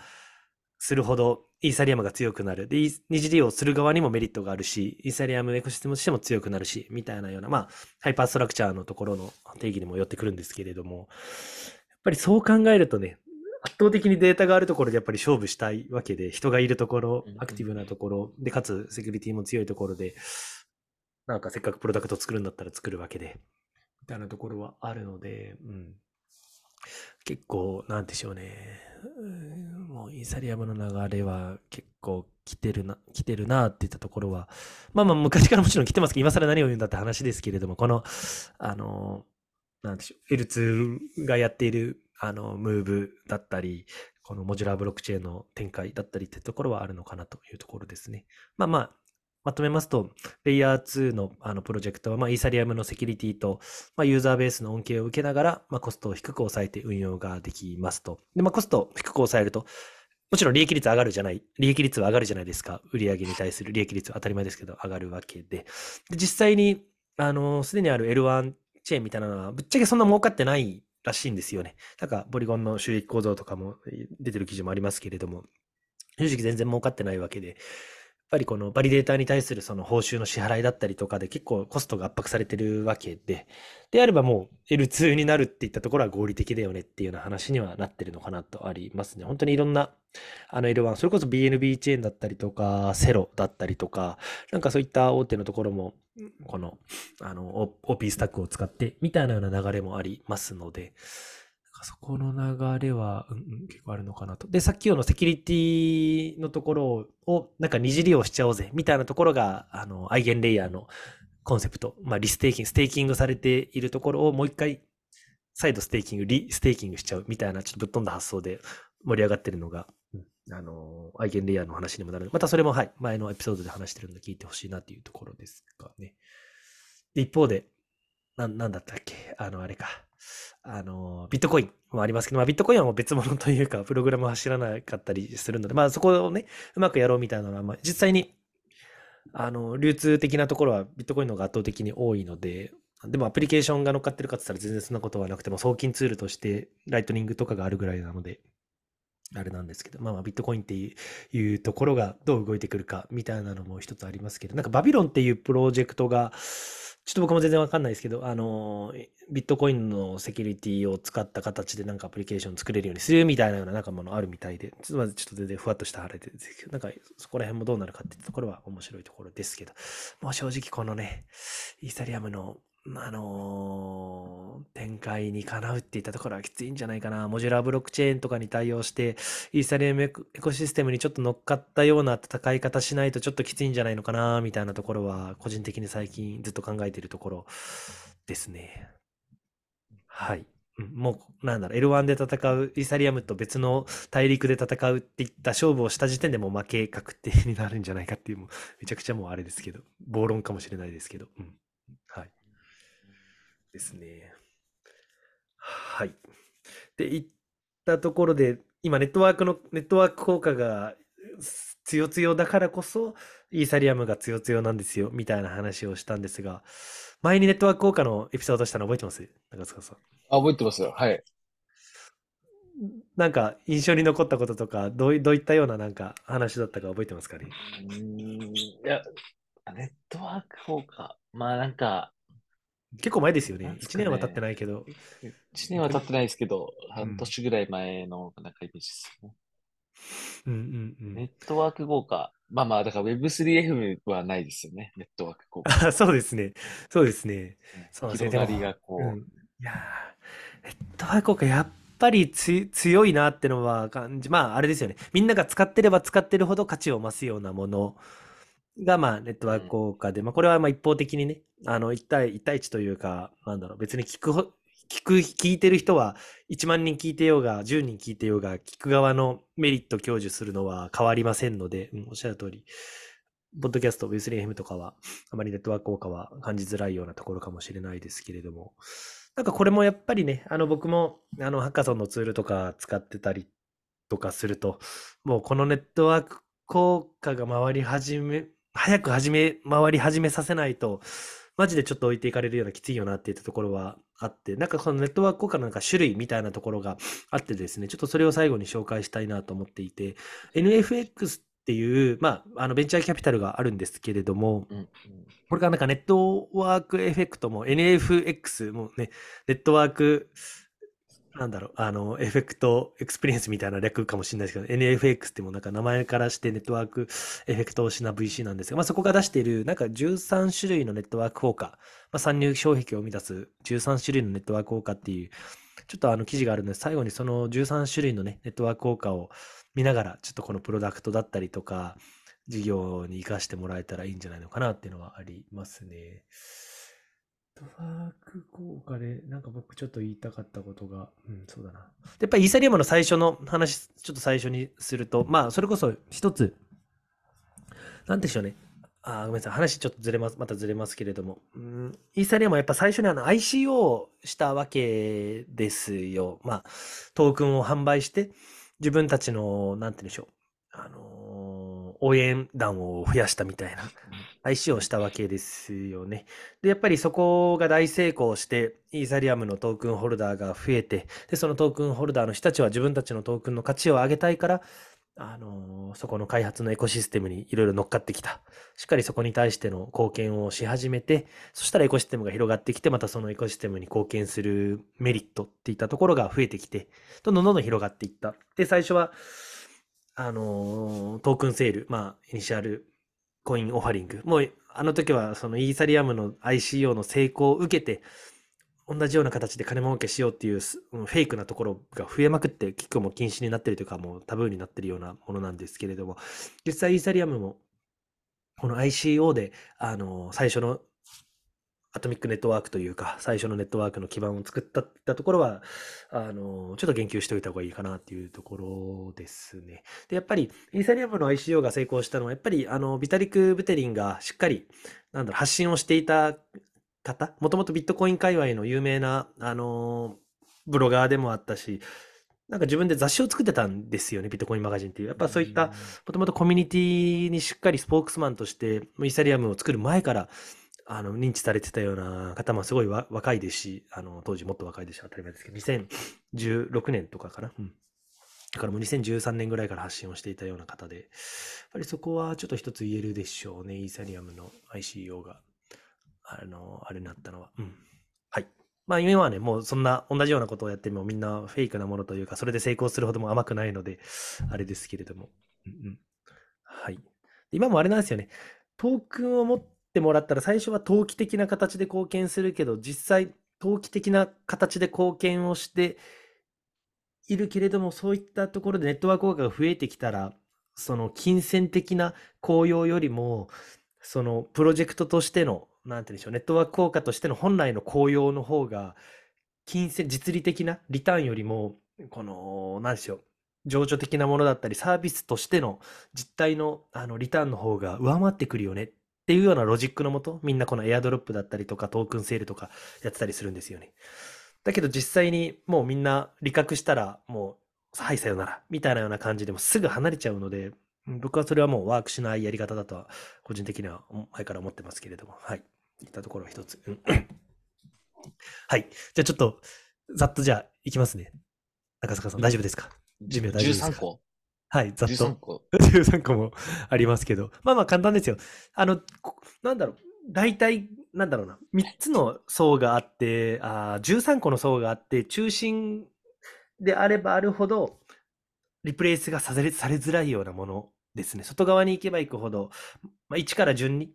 するほどイーサリアムが強くなる。で二次利用する側にもメリットがあるし、イーサリアムエコシステムとしても強くなるしみたいなような、まあハイパーストラクチャーのところの定義にも寄ってくるんですけれども、やっぱりそう考えるとね、圧倒的にデータがあるところでやっぱり勝負したいわけで、人がいるところ、アクティブなところで、かつセキュリティも強いところで、なんかせっかくプロダクトを作るんだったら作るわけでみたいなところはあるので、うん。結構なんでしょうね、もうイーサリアムの流れは結構来てるな来てるなっていったところは、まあまあ昔からもちろん来てますけど、今更何を言うんだって話ですけれども、このあのなんでしょう、 エルツー がやっているあのムーブだったり、このモジュラーブロックチェーンの展開だったりってところはあるのかなというところですね。まあまあまとめますと、レイヤーツー の, あのプロジェクトは、まあ、イーサリアムのセキュリティと、まあ、ユーザーベースの恩恵を受けながら、まあ、コストを低く抑えて運用ができますと。で、まあ、コストを低く抑えると、もちろん利益率上がるじゃない、利益率は上がるじゃないですか。売上に対する利益率は当たり前ですけど、上がるわけで。で実際に、あの、すでにある エルワン チェーンみたいなのは、ぶっちゃけそんな儲かってないらしいんですよね。なんか、ポリゴンの収益構造とかも出てる記事もありますけれども、正直全然儲かってないわけで。やっぱりこのバリデーターに対するその報酬の支払いだったりとかで結構コストが圧迫されてるわけで、であればもう エルツー になるっていったところは合理的だよねっていうような話にはなってるのかなとありますね。本当にいろんなあの エルワン、それこそ ビーエヌビー チェーンだったりとか、セロだったりとか、なんかそういった大手のところもこのあの オーピー スタックを使ってみたいなような流れもありますので、そこの流れは、うんうん、結構あるのかなと。で、さっきのセキュリティのところを、なんか二次利用しちゃおうぜ、みたいなところが、あの、アイゲンレイヤーのコンセプト、まあ、リステーキング、ステーキングされているところをもう一回、再度ステーキング、リステーキングしちゃうみたいな、ちょっとぶっ飛んだ発想で盛り上がってるのが、あのー、アイゲンレイヤーの話にもなる。またそれも、はい、前のエピソードで話してるんで聞いてほしいなっていうところですかね。で、一方で、な、なんだったっけ、あの、あれか。あの、ビットコインもありますけど、まあ、ビットコインはもう別物というか、プログラムは走らなかったりするので、まあ、そこをね、うまくやろうみたいなのは、まあ、実際に、あの、流通的なところはビットコインの方が圧倒的に多いので、でもアプリケーションが乗っかってるかって言ったら全然そんなことはなくても、送金ツールとしてライトニングとかがあるぐらいなので、あれなんですけど、まあ、まあビットコインっていうところがどう動いてくるかみたいなのも一つありますけど、なんかバビロンっていうプロジェクトが、ちょっと僕も全然わかんないですけど、あの、ビットコインのセキュリティを使った形でなんかアプリケーション作れるようにするみたいなようななんかものあるみたいで、ちょっと全然ふわっとしたあれですけど、なんかそこら辺もどうなるかっていうところは面白いところですけど、もう正直このね、イーサリアムの、あのー、展開にかなうって言ったところはきついんじゃないかな。モジュラーブロックチェーンとかに対応して、イーサリアムエコシステムにちょっと乗っかったような戦い方しないとちょっときついんじゃないのかな、みたいなところは、個人的に最近ずっと考えているところですね。はい。もう、なんだろう、エルワン で戦う、イーサリアムと別の大陸で戦うっていった勝負をした時点でもう負け確定になるんじゃないかっていう、もうめちゃくちゃもうあれですけど、暴論かもしれないですけど。うん、はい。ですね。はい。で、いったところで、今、ネットワークの、ネットワーク効果が強強だからこそ、イーサリアムが強強なんですよ、みたいな話をしたんですが、前にネットワーク効果のエピソードしたの覚えてます？中塚さん。あ、覚えてますよ。はい。なんか、印象に残ったこととか、どう、どういったようななんか話だったか覚えてますかね？うーん、いや、ネットワーク効果。まあ、なんか、結構前ですよね。ね、いちねんは経ってないけど。いちねんは経ってないですけど、うん、半年ぐらい前のなんかイメージですね。うんうんうん。ネットワーク効果。まあまあ、だから ウェブスリーエフエム はないですよね。ネットワーク効果。そうですね。そうですね。そうですね。広がりがこう。うん、いやネットワーク効果やっぱりつ強いなってのは感じ。まあ、あれですよね。みんなが使ってれば使ってるほど価値を増すようなものが、まあ、ネットワーク効果で、うん、まあ、これはまあ一方的にね、あの、一対、一対一というか、なんだろう、別に聞く、聞く、聞いてる人はいちまんにん聞いてようが、じゅうにん聞いてようが、聞く側のメリット享受するのは変わりませんので、うん、おっしゃる通り、ポッドキャスト、ウェブスリーエフエム とかは、あまりネットワーク効果は感じづらいようなところかもしれないですけれども、なんかこれもやっぱりね、あの、僕も、あの、ハッカソンのツールとか使ってたりとかすると、もうこのネットワーク効果が回り始め、早く始め、回り始めさせないと、マジでちょっと置いていかれるようなきついよなっていったところはあって、なんかこのネットワーク効果なんか種類みたいなところがあってですね、ちょっとそれを最後に紹介したいなと思っていて、エヌエフエックス っていう、まあ、あのベンチャーキャピタルがあるんですけれども、うんうん、これがなんかネットワークエフェクトも エヌエフエックス もね、ネットワーク、なんだろう、あの、エフェクトエクスペリエンスみたいな略かもしれないですけど、エヌエフエックス ってもなんか名前からしてネットワークエフェクト推しな ブイシー なんですが、まあそこが出しているなんかじゅうさんしゅるいのネットワーク効果、まあ参入障壁を生み出すじゅうさんしゅるいのネットワーク効果っていう、ちょっとあの記事があるので、最後にそのじゅうさんしゅるいのね、ネットワーク効果を見ながら、ちょっとこのプロダクトだったりとか、事業に活かしてもらえたらいいんじゃないのかなっていうのはありますね。ネットワーク効果で、なんか僕ちょっと言いたかったことが、うん、そうだな。やっぱりイーサリアムの最初の話、ちょっと最初にすると、まあ、それこそ一つ、なんでしょうね。あ、ごめんなさい。話ちょっとずれます。またずれますけれども。うん、イーサリアムはやっぱ最初にあの アイシーオー したわけですよ。まあ、トークンを販売して、自分たちの、なんて言うんでしょう。あのー、応援団を増やしたみたいな。アイシーオー したわけですよね。で、やっぱりそこが大成功して、イーサリアムのトークンホルダーが増えて、で、そのトークンホルダーの人たちは自分たちのトークンの価値を上げたいから、あのー、そこの開発のエコシステムにいろいろ乗っかってきた。しっかりそこに対しての貢献をし始めて、そしたらエコシステムが広がってきて、またそのエコシステムに貢献するメリットっていったところが増えてきて、どんどんどんどん広がっていった。で、最初は、あのー、トークンセール、まあ、イニシャル、コインオファリング。もう、あの時は、そのイーサリアムの アイシーオー の成功を受けて、同じような形で金儲けしようっていうフェイクなところが増えまくって、キックも禁止になってるというか、もうタブーになってるようなものなんですけれども、実際イーサリアムも、この アイシーオー で、あの、最初のアトミックネットワークというか、最初のネットワークの基盤を作ったってところは、あの、ちょっと言及しておいた方がいいかなっていうところですね。で、やっぱり、イーサリアムの アイシーオー が成功したのは、やっぱり、あの、ビタリク・ブテリンがしっかり、なんだろ、発信をしていた方、もともとビットコイン界隈の有名な、あの、ブロガーでもあったし、なんか自分で雑誌を作ってたんですよね、ビットコインマガジンっていう。やっぱそういった、もともとコミュニティにしっかりスポークスマンとして、イーサリアムを作る前から、あの、認知されてたような方もすごいわ若いですし、あの、当時もっと若いですし、当たり前ですけど、にせんじゅうろくねんとかかな。うん。だからもうにせんじゅうさんねんぐらいから発信をしていたような方で、やっぱりそこはちょっと一つ言えるでしょうね、イーサリアムの アイシーオー が、あの、あれになったのは。うん。はい。まあ今はね、もうそんな同じようなことをやってもみんなフェイクなものというか、それで成功するほども甘くないので、あれですけれども。うんうん。はい。今もあれなんですよね。トークンを持ってもらったら最初は投機的な形で貢献するけど、実際投機的な形で貢献をしているけれども、そういったところでネットワーク効果が増えてきたら、その金銭的な効用よりも、そのプロジェクトとしての、なんて言うんでしょう、ネットワーク効果としての本来の効用の方が、金銭、実利的なリターンよりも、この、なんでしょう、情緒的なものだったり、サービスとしての実態の、あのリターンの方が上回ってくるよねっていうようなロジックのもと、みんなこのエアドロップだったりとか、トークンセールとかやってたりするんですよね。だけど実際にもうみんな利確したら、もう、はい、さよなら、みたいなような感じでもすぐ離れちゃうので、僕はそれはもうワークしないやり方だとは、個人的には前から思ってますけれども、はい。いったところ一つ。うん、はい。じゃあちょっと、ざっとじゃあいきますね。中坂さん、大丈夫ですか？準備は大丈夫ですか？じゅうさんこ？はい、ざっと。じゅうさんこ。じゅうさんこもありますけど。まあまあ簡単ですよ。あの、なんだろう、大体、なんだろうな、みっつの層があって、あじゅうさんこの層があって、中心であればあるほど、リプレイスがされ、されづらいようなものですね。外側に行けば行くほど、まあ、いちから順に、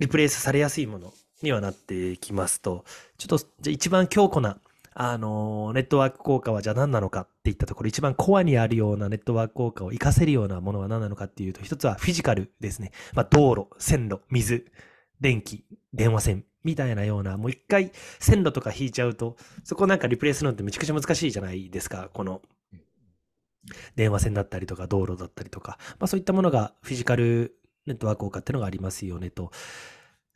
リプレイスされやすいものにはなってきますと、ちょっとじゃ一番強固な、あの、ネットワーク効果はじゃあ何なのかっていったところ、一番コアにあるようなネットワーク効果を活かせるようなものは何なのかっていうと、一つはフィジカルですね。まあ、道路、線路、水、電気、電話線みたいなような、もう一回線路とか引いちゃうと、そこなんかリプレイするのってめちゃくちゃ難しいじゃないですか、この。電話線だったりとか、道路だったりとか、まあそういったものがフィジカル、ネットワーク効果っていうのがありますよねと。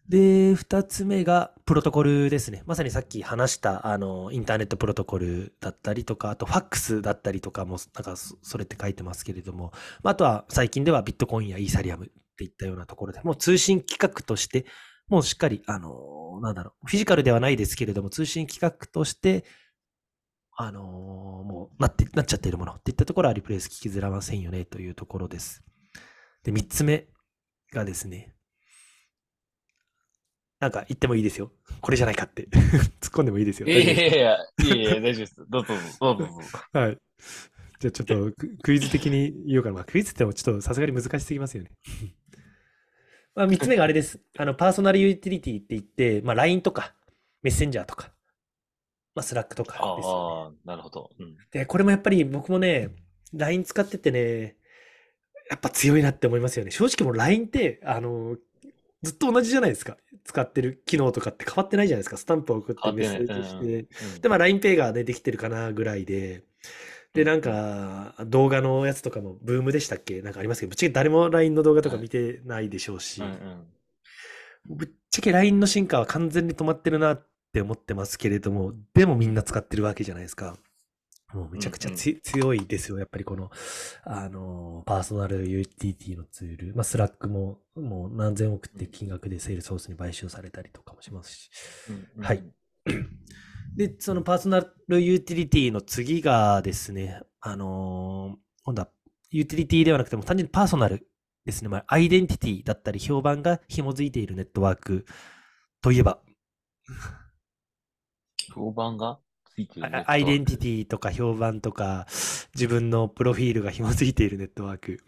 で、二つ目がプロトコルですね。まさにさっき話した、あの、インターネットプロトコルだったりとか、あとファックスだったりとかも、なんかそれって書いてますけれども、あとは最近ではビットコインやイーサリアムっていったようなところで、もう通信規格として、もうしっかり、あの、なんだろう、フィジカルではないですけれども、通信規格として、あの、もうなって、なっちゃっているものっていったところはリプレイス聞きづらませんよねというところです。で、三つ目。がですね、なんか言ってもいいですよ。これじゃないかって。突っ込んでもいいですよ。いやいやいや、いやいや、大丈夫です。どうぞ、どうぞ。はい。じゃあちょっとクイズ的に言おうかな。まあ、クイズってもちょっとさすがに難しすぎますよね。まあみっつめがあれです。あの、パーソナルユーティリティって言って、まあ ライン とか、メッセンジャーとか、まあ Slack とかですよね。ああ、なるほど、うん。で、これもやっぱり僕もね、ライン 使っててね、やっぱ強いなって思いますよね。正直もう ライン って、あの、ずっと同じじゃないですか。使ってる機能とかって変わってないじゃないですか。スタンプを送ってメッセージして。ねうん、で、まあ ラインペイ が、ね、できてるかなぐらいで。で、なんか、動画のやつとかもブームでしたっけ？なんかありますけど、ぶっちゃけ誰も ライン の動画とか見てないでしょうし。はいうんうん、ぶっちゃけ ライン の進化は完全に止まってるなって思ってますけれども、でもみんな使ってるわけじゃないですか。もうめちゃくちゃつ、うんうん、強いですよ。やっぱりこの、あの、パーソナル ユーティーティー のツール。まあ、スラックも、もう何千億って金額でセールソースに買収されたりとかもしますし。うんうん、はい。で、そのパーソナルユーティリティの次がですね、あの、今度はユーティリティではなくても単純にパーソナルですね。まあ、アイデンティティだったり評判が紐づいているネットワークといえば。評判がアイデンティティとか評判とか自分のプロフィールが紐づいているネットワーク。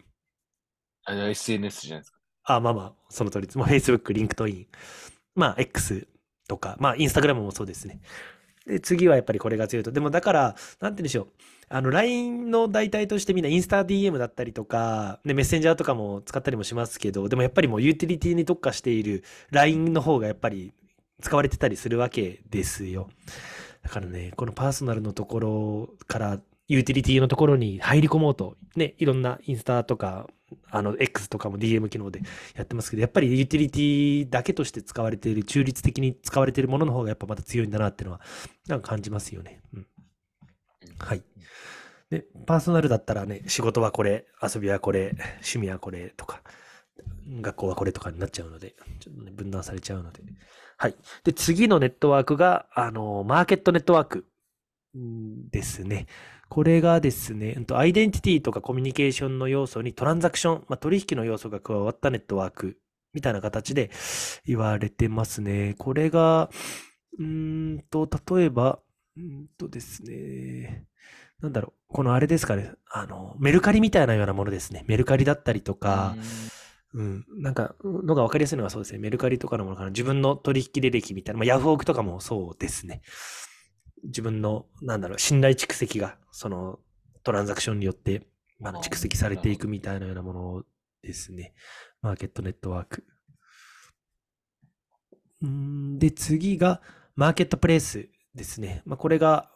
あれは エスエヌエス じゃないですか。あ、まあまあ、その通りです。まあ、Facebook、LinkedIn、まあ、X とか、まあ、Instagram もそうですね。で、次はやっぱりこれが強いと。でもだから、なんて言うんでしょう。あの、ライン の代替としてみんなインスタ ディーエム だったりとか、で、メッセンジャーとかも使ったりもしますけど、でもやっぱりもうユーティリティに特化している ライン の方がやっぱり使われてたりするわけですよ。だからね、このパーソナルのところからユーティリティのところに入り込もうと、ね、いろんなインスタとか、あの エックス とかも ディーエム 機能でやってますけど、やっぱりユーティリティだけとして使われている、中立的に使われているものの方がやっぱまた強いんだなっていうのは、なんか感じますよね。うん。はい。で、パーソナルだったらね、仕事はこれ、遊びはこれ、趣味はこれとか、学校はこれとかになっちゃうので、ちょっとね、分断されちゃうので。はい。で、次のネットワークが、あの、マーケットネットワークですね。これがですね、アイデンティティとかコミュニケーションの要素にトランザクション、まあ、取引の要素が加わったネットワークみたいな形で言われてますね。これが、うーんと、例えば、うんとですね、なんだろう、このあれですかね、あの、メルカリみたいなようなものですね。メルカリだったりとか、うん、なんか、のが分かりやすいのがそうですね。メルカリとかのものかな。自分の取引履歴みたいな、まあ、ヤフオクとかもそうですね。自分の、なんだろう、信頼蓄積が、その、トランザクションによって、あの、蓄積されていくみたいなようなものですね。マーケットネットワーク。んで、次が、マーケットプレイスですね。まあ、これが、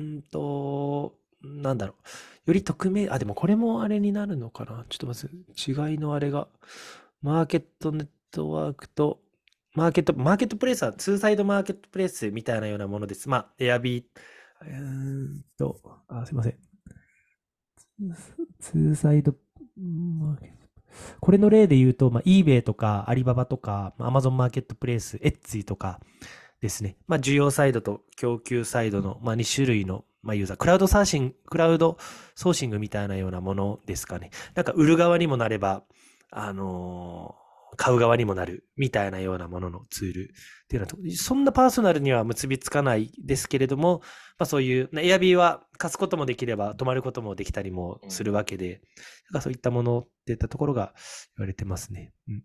んと、なんだろう。より匿名、あ、でもこれもあれになるのかな。ちょっとまず、違いのあれが、マーケットネットワークと、マーケット、マーケットプレイスはツーサイドマーケットプレイスみたいなようなものです。まあ、エアビー、えーっと、あ、すいません。ツーサイドマーケット。これの例で言うと、まあ、eBay とか、アリババとか、Amazon マーケットプレイス、エッツィとかですね。まあ、需要サイドと供給サイドの、まあ、に種類の、まあ、ユーザー。クラウドサーシング、クラウドソーシングみたいなようなものですかね。なんか、売る側にもなれば、あのー、買う側にもなるみたいなようなもののツールっていうのは、そんなパーソナルには結びつかないですけれども、まあそういう、エアビーは貸すこともできれば泊まることもできたりもするわけで、うん、そういったものっていったところが言われてますね。うん、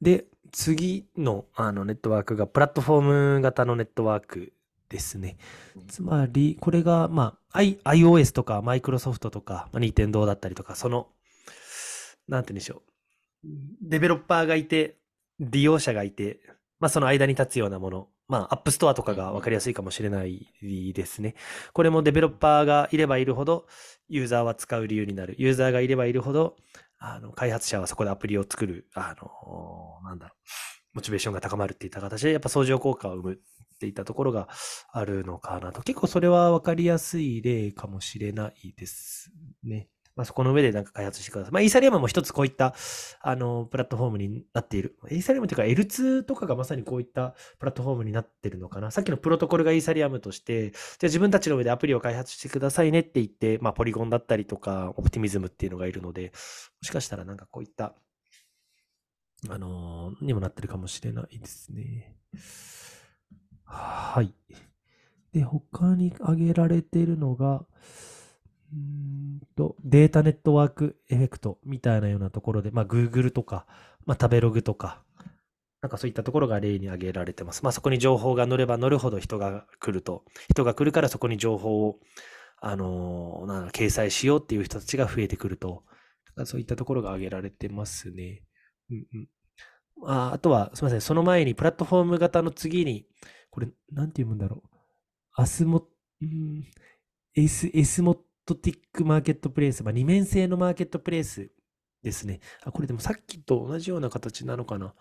で、次の、あのネットワークがプラットフォーム型のネットワークですね。つまり、これが、まあ、iOS とか Microsoft とか、任天堂だったりとか、その、なんて言うんでしょう。デベロッパーがいて、利用者がいて、まあその間に立つようなもの。まあアップストアとかが分かりやすいかもしれないですね。これもデベロッパーがいればいるほど、ユーザーは使う理由になる。ユーザーがいればいるほど、あの、開発者はそこでアプリを作る、あの、なんだろう、モチベーションが高まるっていった形で、やっぱ相乗効果を生むっていったところがあるのかなと。結構それは分かりやすい例かもしれないですね。まあ、そこの上でなんか開発してください。まあ、イーサリアムも一つこういった、あの、プラットフォームになっている。イーサリアムというか エルツー とかがまさにこういったプラットフォームになってるのかな。さっきのプロトコルがイーサリアムとして、じゃあ自分たちの上でアプリを開発してくださいねって言って、まあ、ポリゴンだったりとか、オプティミズムっていうのがいるので、もしかしたらなんかこういった、あのー、にもなってるかもしれないですね。はい。で、他に挙げられているのが、うんとデータネットワークエフェクトみたいなようなところで、まあ、Google とか、まあ、食べログとか、なんかそういったところが例に挙げられてます。まあ、そこに情報が載れば載るほど人が来ると、人が来るからそこに情報を、あのー、なん掲載しようっていう人たちが増えてくると、そういったところが挙げられてますね。うんうん、あ、あとは、すみません、その前にプラットフォーム型の次に、これ、なんて読むんだろう。アスモ、うん、エス、エスモットトティックマーケットプレイス、まあ、二面性のマーケットプレイスですね。あ、これでもさっきと同じような形なのかな。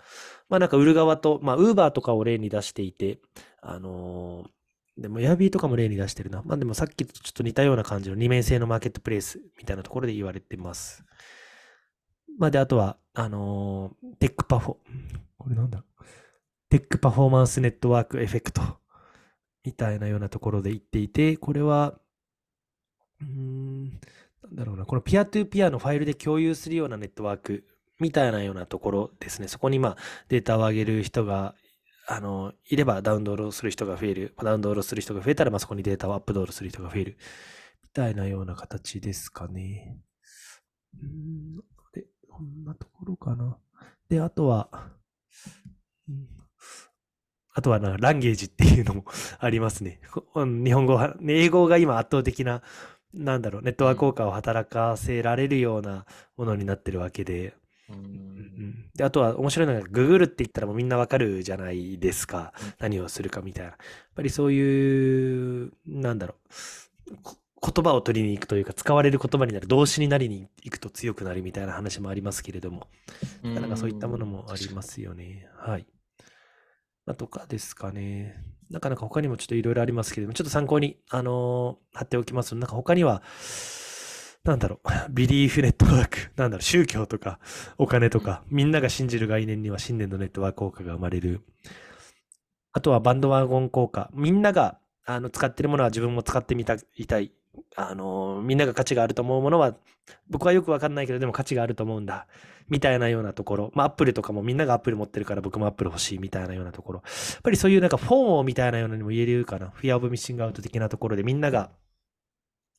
まあなんか売る側と、まあウーバーとかを例に出していて、あのー、でもエアビーとかも例に出してるな。まあでもさっきとちょっと似たような感じの二面性のマーケットプレイスみたいなところで言われてます。まあで、あとは、あのー、テックパフォ、これなんだろう。テックパフォーマンスネットワークエフェクトみたいなようなところで言っていて、これは、うーん、なんだろうな、このピアトゥーピアのファイルで共有するようなネットワークみたいなようなところですね。そこにまあデータを上げる人があのいればダウンロードする人が増える。ダウンロードする人が増えたら、まあそこにデータをアップロードする人が増える。みたいなような形ですかね。うーん、で、こんなところかな。で、あとは、うんあとはな、ランゲージっていうのもありますね。日本語は、英語が今圧倒的な、なんだろう、ネットワーク効果を働かせられるようなものになってるわけで、うん、であとは面白いのが、ググるって言ったらもうみんなわかるじゃないですか、何をするかみたいな。やっぱりそういう、なんだろう、こ言葉を取りに行くというか、使われる言葉になる、動詞になりに行くと強くなるみたいな話もありますけれども、なかなかそういったものもありますよね。はい、まあ、とかですかね。なかなか他にもちょっといろいろありますけれども、ちょっと参考に、あのー、貼っておきます。なんか他には、なんだろう、ビリーフネットワーク、なんだろう、宗教とか、お金とか、みんなが信じる概念には信念のネットワーク効果が生まれる。あとはバンドワゴン効果。みんながあの使ってるものは自分も使ってみたいたい。あの、みんなが価値があると思うものは、僕はよくわかんないけど、でも価値があると思うんだ。みたいなようなところ。まあ、アップルとかもみんながアップル持ってるから僕もアップル欲しいみたいなようなところ。やっぱりそういうなんかフォーみたいなようなにも言えるかな。フィアオブミッシングアウト的なところで、みんなが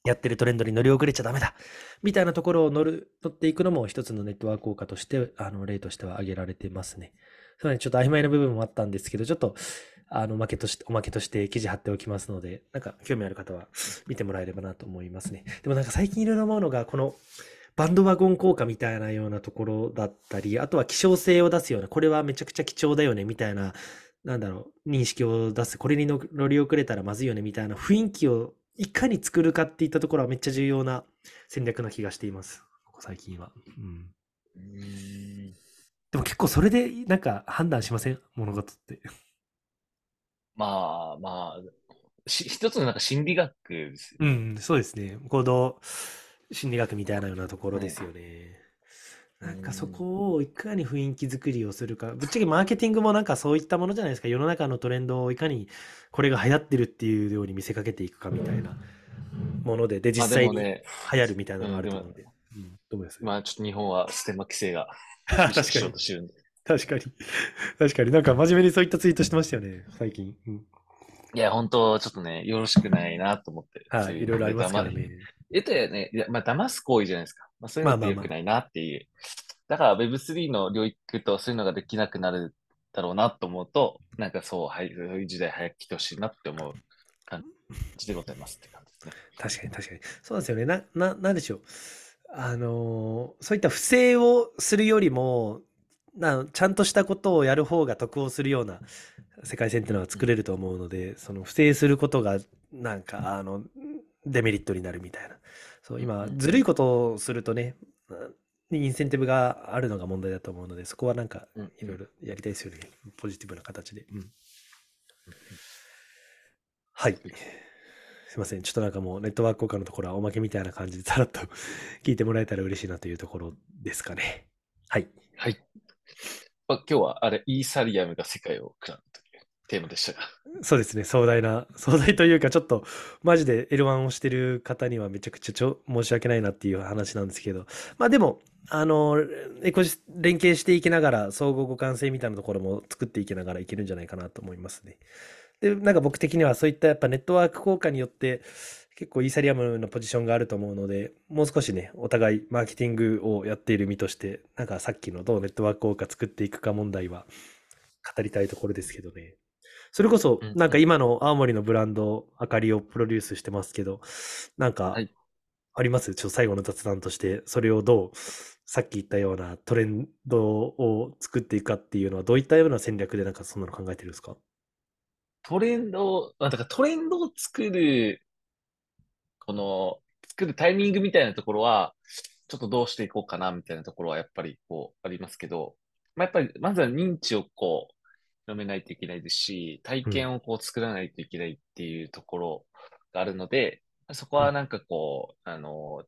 やってるトレンドに乗り遅れちゃダメだ。みたいなところを乗る、乗っていくのも一つのネットワーク効果として、あの、例としては挙げられてますね。そうね、ちょっと曖昧な部分もあったんですけど、ちょっと、あの、おまけとして、おまけとして記事貼っておきますので、なんか興味ある方は見てもらえればなと思いますね。でもなんか最近いろいろ思うのが、このバンドワゴン効果みたいなようなところだったり、あとは希少性を出すような、これはめちゃくちゃ貴重だよねみたいな、なんだろう、認識を出す、これに乗り遅れたらまずいよねみたいな雰囲気をいかに作るかっていったところはめっちゃ重要な戦略な気がしています、ここ最近は。うん。うーん、でも結構それでなんか判断しません？物事って。まあまあ、し一つのなんか心理学ですよね。うん、そうですね。行動心理学みたいなようなところですよね。なんかそこをいかに雰囲気作りをするか。ぶっちゃけマーケティングもなんかそういったものじゃないですか。世の中のトレンドをいかにこれが流行ってるっていうように見せかけていくかみたいなもので、で、実際に流行るみたいなのがあると思うんで。まあちょっと日本はステマ規制が確かに。確かに。確かに。なんか真面目にそういったツイートしてましたよね、最近。うん、いや、本当ちょっとね、よろしくないなと思って。はい、いろいろありますからね。えとやね、いや、まあ、騙す行為じゃないですか。まあ、そういうのって良くないなっていう。まあまあまあ、だから ウェブスリー の領域とそういうのができなくなるだろうなと思うと、なんかそう、はい、そういう時代早く来てほしいなって思う感じでございますって感じですね。確かに、確かに。そうですよね。な、な、なんでしょう。あのー、そういった不正をするよりも、なちゃんとしたことをやる方が得をするような世界線っていうのは作れると思うので、その不正することがなんかあのデメリットになるみたいな。そう、今ずるいことをするとね、インセンティブがあるのが問題だと思うので、そこはなんかいろいろやりたいですよね、ポジティブな形で、うん、はい、すいません。ちょっとなんかもうネットワーク効果のところはおまけみたいな感じでさらっと聞いてもらえたら嬉しいなというところですかね。はいはい、まあ、今日はあれ、イーサリアムが世界を喰らうというテーマでしたが、そうですね、壮大な、壮大というか、ちょっとマジで エルワン をしてる方にはめちゃくちゃちょ申し訳ないなっていう話なんですけど、まあでもあのエコシ連携していきながら、相互互換性みたいなところも作っていきながらいけるんじゃないかなと思いますね。で、なんか僕的にはそういったやっぱネットワーク効果によって結構イーサリアムのポジションがあると思うので、もう少しね、お互いマーケティングをやっている身として、なんかさっきのどうネットワーク効果作っていくか問題は語りたいところですけどね。それこそ、なんか今の青森のブランド、あかりをプロデュースしてますけど、なんかあります？はい、ちょっと最後の雑談として、それをどう、さっき言ったようなトレンドを作っていくかっていうのは、どういったような戦略でなんかそんなの考えてるんですか？トレンド、だからトレンドを作る、この作るタイミングみたいなところはちょっとどうしていこうかなみたいなところはやっぱりこうありますけど、まあ、やっぱりまずは認知をこう広めないといけないですし、体験をこう作らないといけないっていうところがあるので、うん、そこはなんかこうあの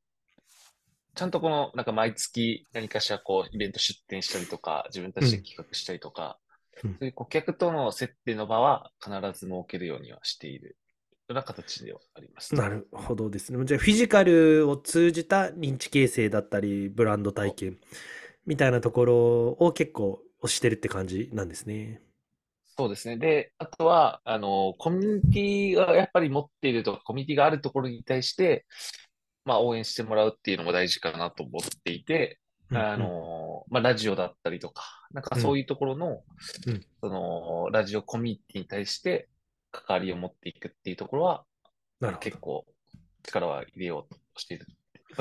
ちゃんとこのなんか毎月何かしらこうイベント出展したりとか、自分たちで企画したりとか、うん、そういう顧客との接点の場は必ず設けるようにはしているな形ではあります、ね。なるほどですね。じゃあフィジカルを通じた認知形成だったり、ブランド体験みたいなところを結構推してるって感じなんですね。そうですね。で、あとはあのコミュニティがやっぱり持っているとか、コミュニティがあるところに対して、まあ、応援してもらうっていうのも大事かなと思っていて、あの、まあ、ラジオだったりとか、なんかそういうところの、うんうん、そのラジオコミュニティに対して関わりを持っていくっていうところは結構力は入れようとしている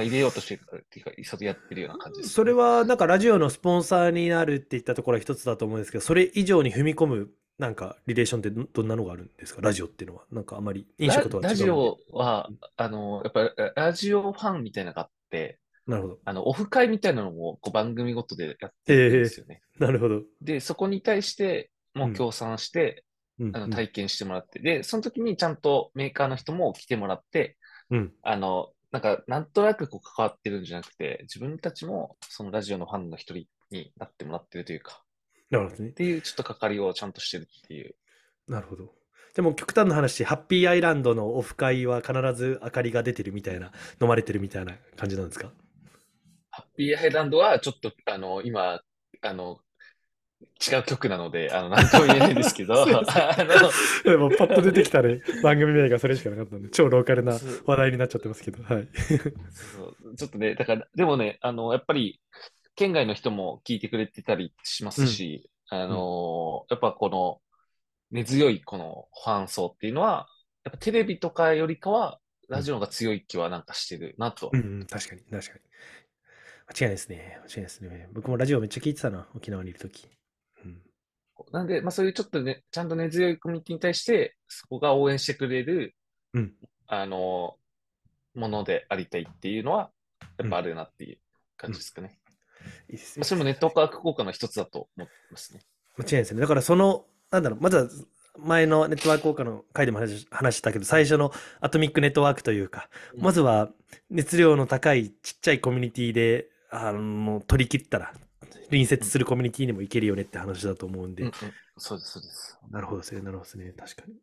入れようとしてるっていうか、一緒やってるような感じです、ね。それはなんかラジオのスポンサーになるっていったところは一つだと思うんですけど、それ以上に踏み込むなんかリレーションってどんなのがあるんですか、ラジオっていうのは。なんかあまり飲食とは違う。ラジオはあのやっぱラジオファンみたいなのがあって。なるほど。あのオフ会みたいなのもこう番組ごとでやってるんですよね、えー。なるほど。で、そこに対してもう協賛して、うん、あの体験してもらって、うん、で、その時にちゃんとメーカーの人も来てもらって、うん、あのなんかなんとなくこう関わってるんじゃなくて、自分たちもそのラジオのファンの一人になってもらってるというか、なるほどね。っていうちょっと関わりをちゃんとしてるっていう。なるほど。でも極端な話、ハッピーアイランドのオフ会は必ず明かりが出てるみたいな、飲まれてるみたいな感じなんですか？ハッピーアイランドはちょっとあの今あの違う曲なのであの何とも言えないんですけどでもパッと出てきたね番組名がそれしかなかったので超ローカルな話題になっちゃってますけど、はい、そうちょっとねだからでもねあのやっぱり県外の人も聞いてくれてたりしますし、うん、あの、うん、やっぱこの根強いこのファン層っていうのはやっぱテレビとかよりかはラジオが強い気はなんかしてるなと、うんうん、確かに確かに間違いですね。間違いですね。僕もラジオめっちゃ聞いてたな、沖縄にいるとき。うん、なんで、まあ、そういうちょっとね、ちゃんと根強いコミュニティに対して、そこが応援してくれる、うん、あの、ものでありたいっていうのは、やっぱあるなっていう感じですかね。うんうん、いいですね。まあ、それもネットワーク効果の一つだと思いますね。間違いですね。だからその、なんだろう、まずは、前のネットワーク効果の回でも話したけど、最初のアトミックネットワークというか、まずは熱量の高いちっちゃいコミュニティであの取り切ったら隣接するコミュニティにもいけるよねって話だと思うんで、うんうん、そうですそうです。なるほどですね、なるほどですね。確かに、い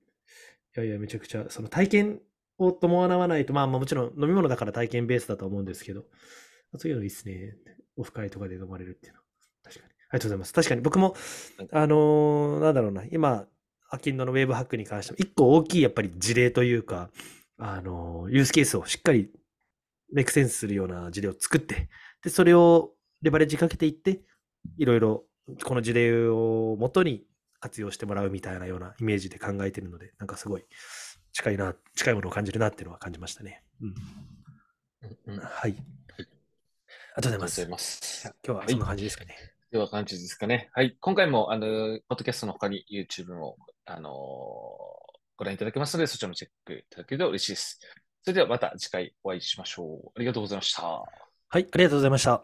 やいやめちゃくちゃその体験を伴わないと、まあまあもちろん飲み物だから体験ベースだと思うんですけど、そういうのいいですね、オフ会とかで飲まれるっていうのは。確かにありがとうございます。確かに僕もあのー、なんだろうな、今アキンドのウェーブハックに関しても一個大きいやっぱり事例というか、あのユースケースをしっかりメイクセンスするような事例を作って、でそれをレバレッジかけていって、いろいろこの事例をもとに活用してもらうみたいなようなイメージで考えているので、なんかすごい近いな、近いものを感じるなっていうのは感じましたね。うん、うん、はい、ありがとうございます。今日はそんな感じですかね、はいでは感じですかね。はい。今回も、あの、ポッドキャストの他に YouTube も、あのー、ご覧いただけますので、そちらもチェックいただけると嬉しいです。それではまた次回お会いしましょう。ありがとうございました。はい、ありがとうございました。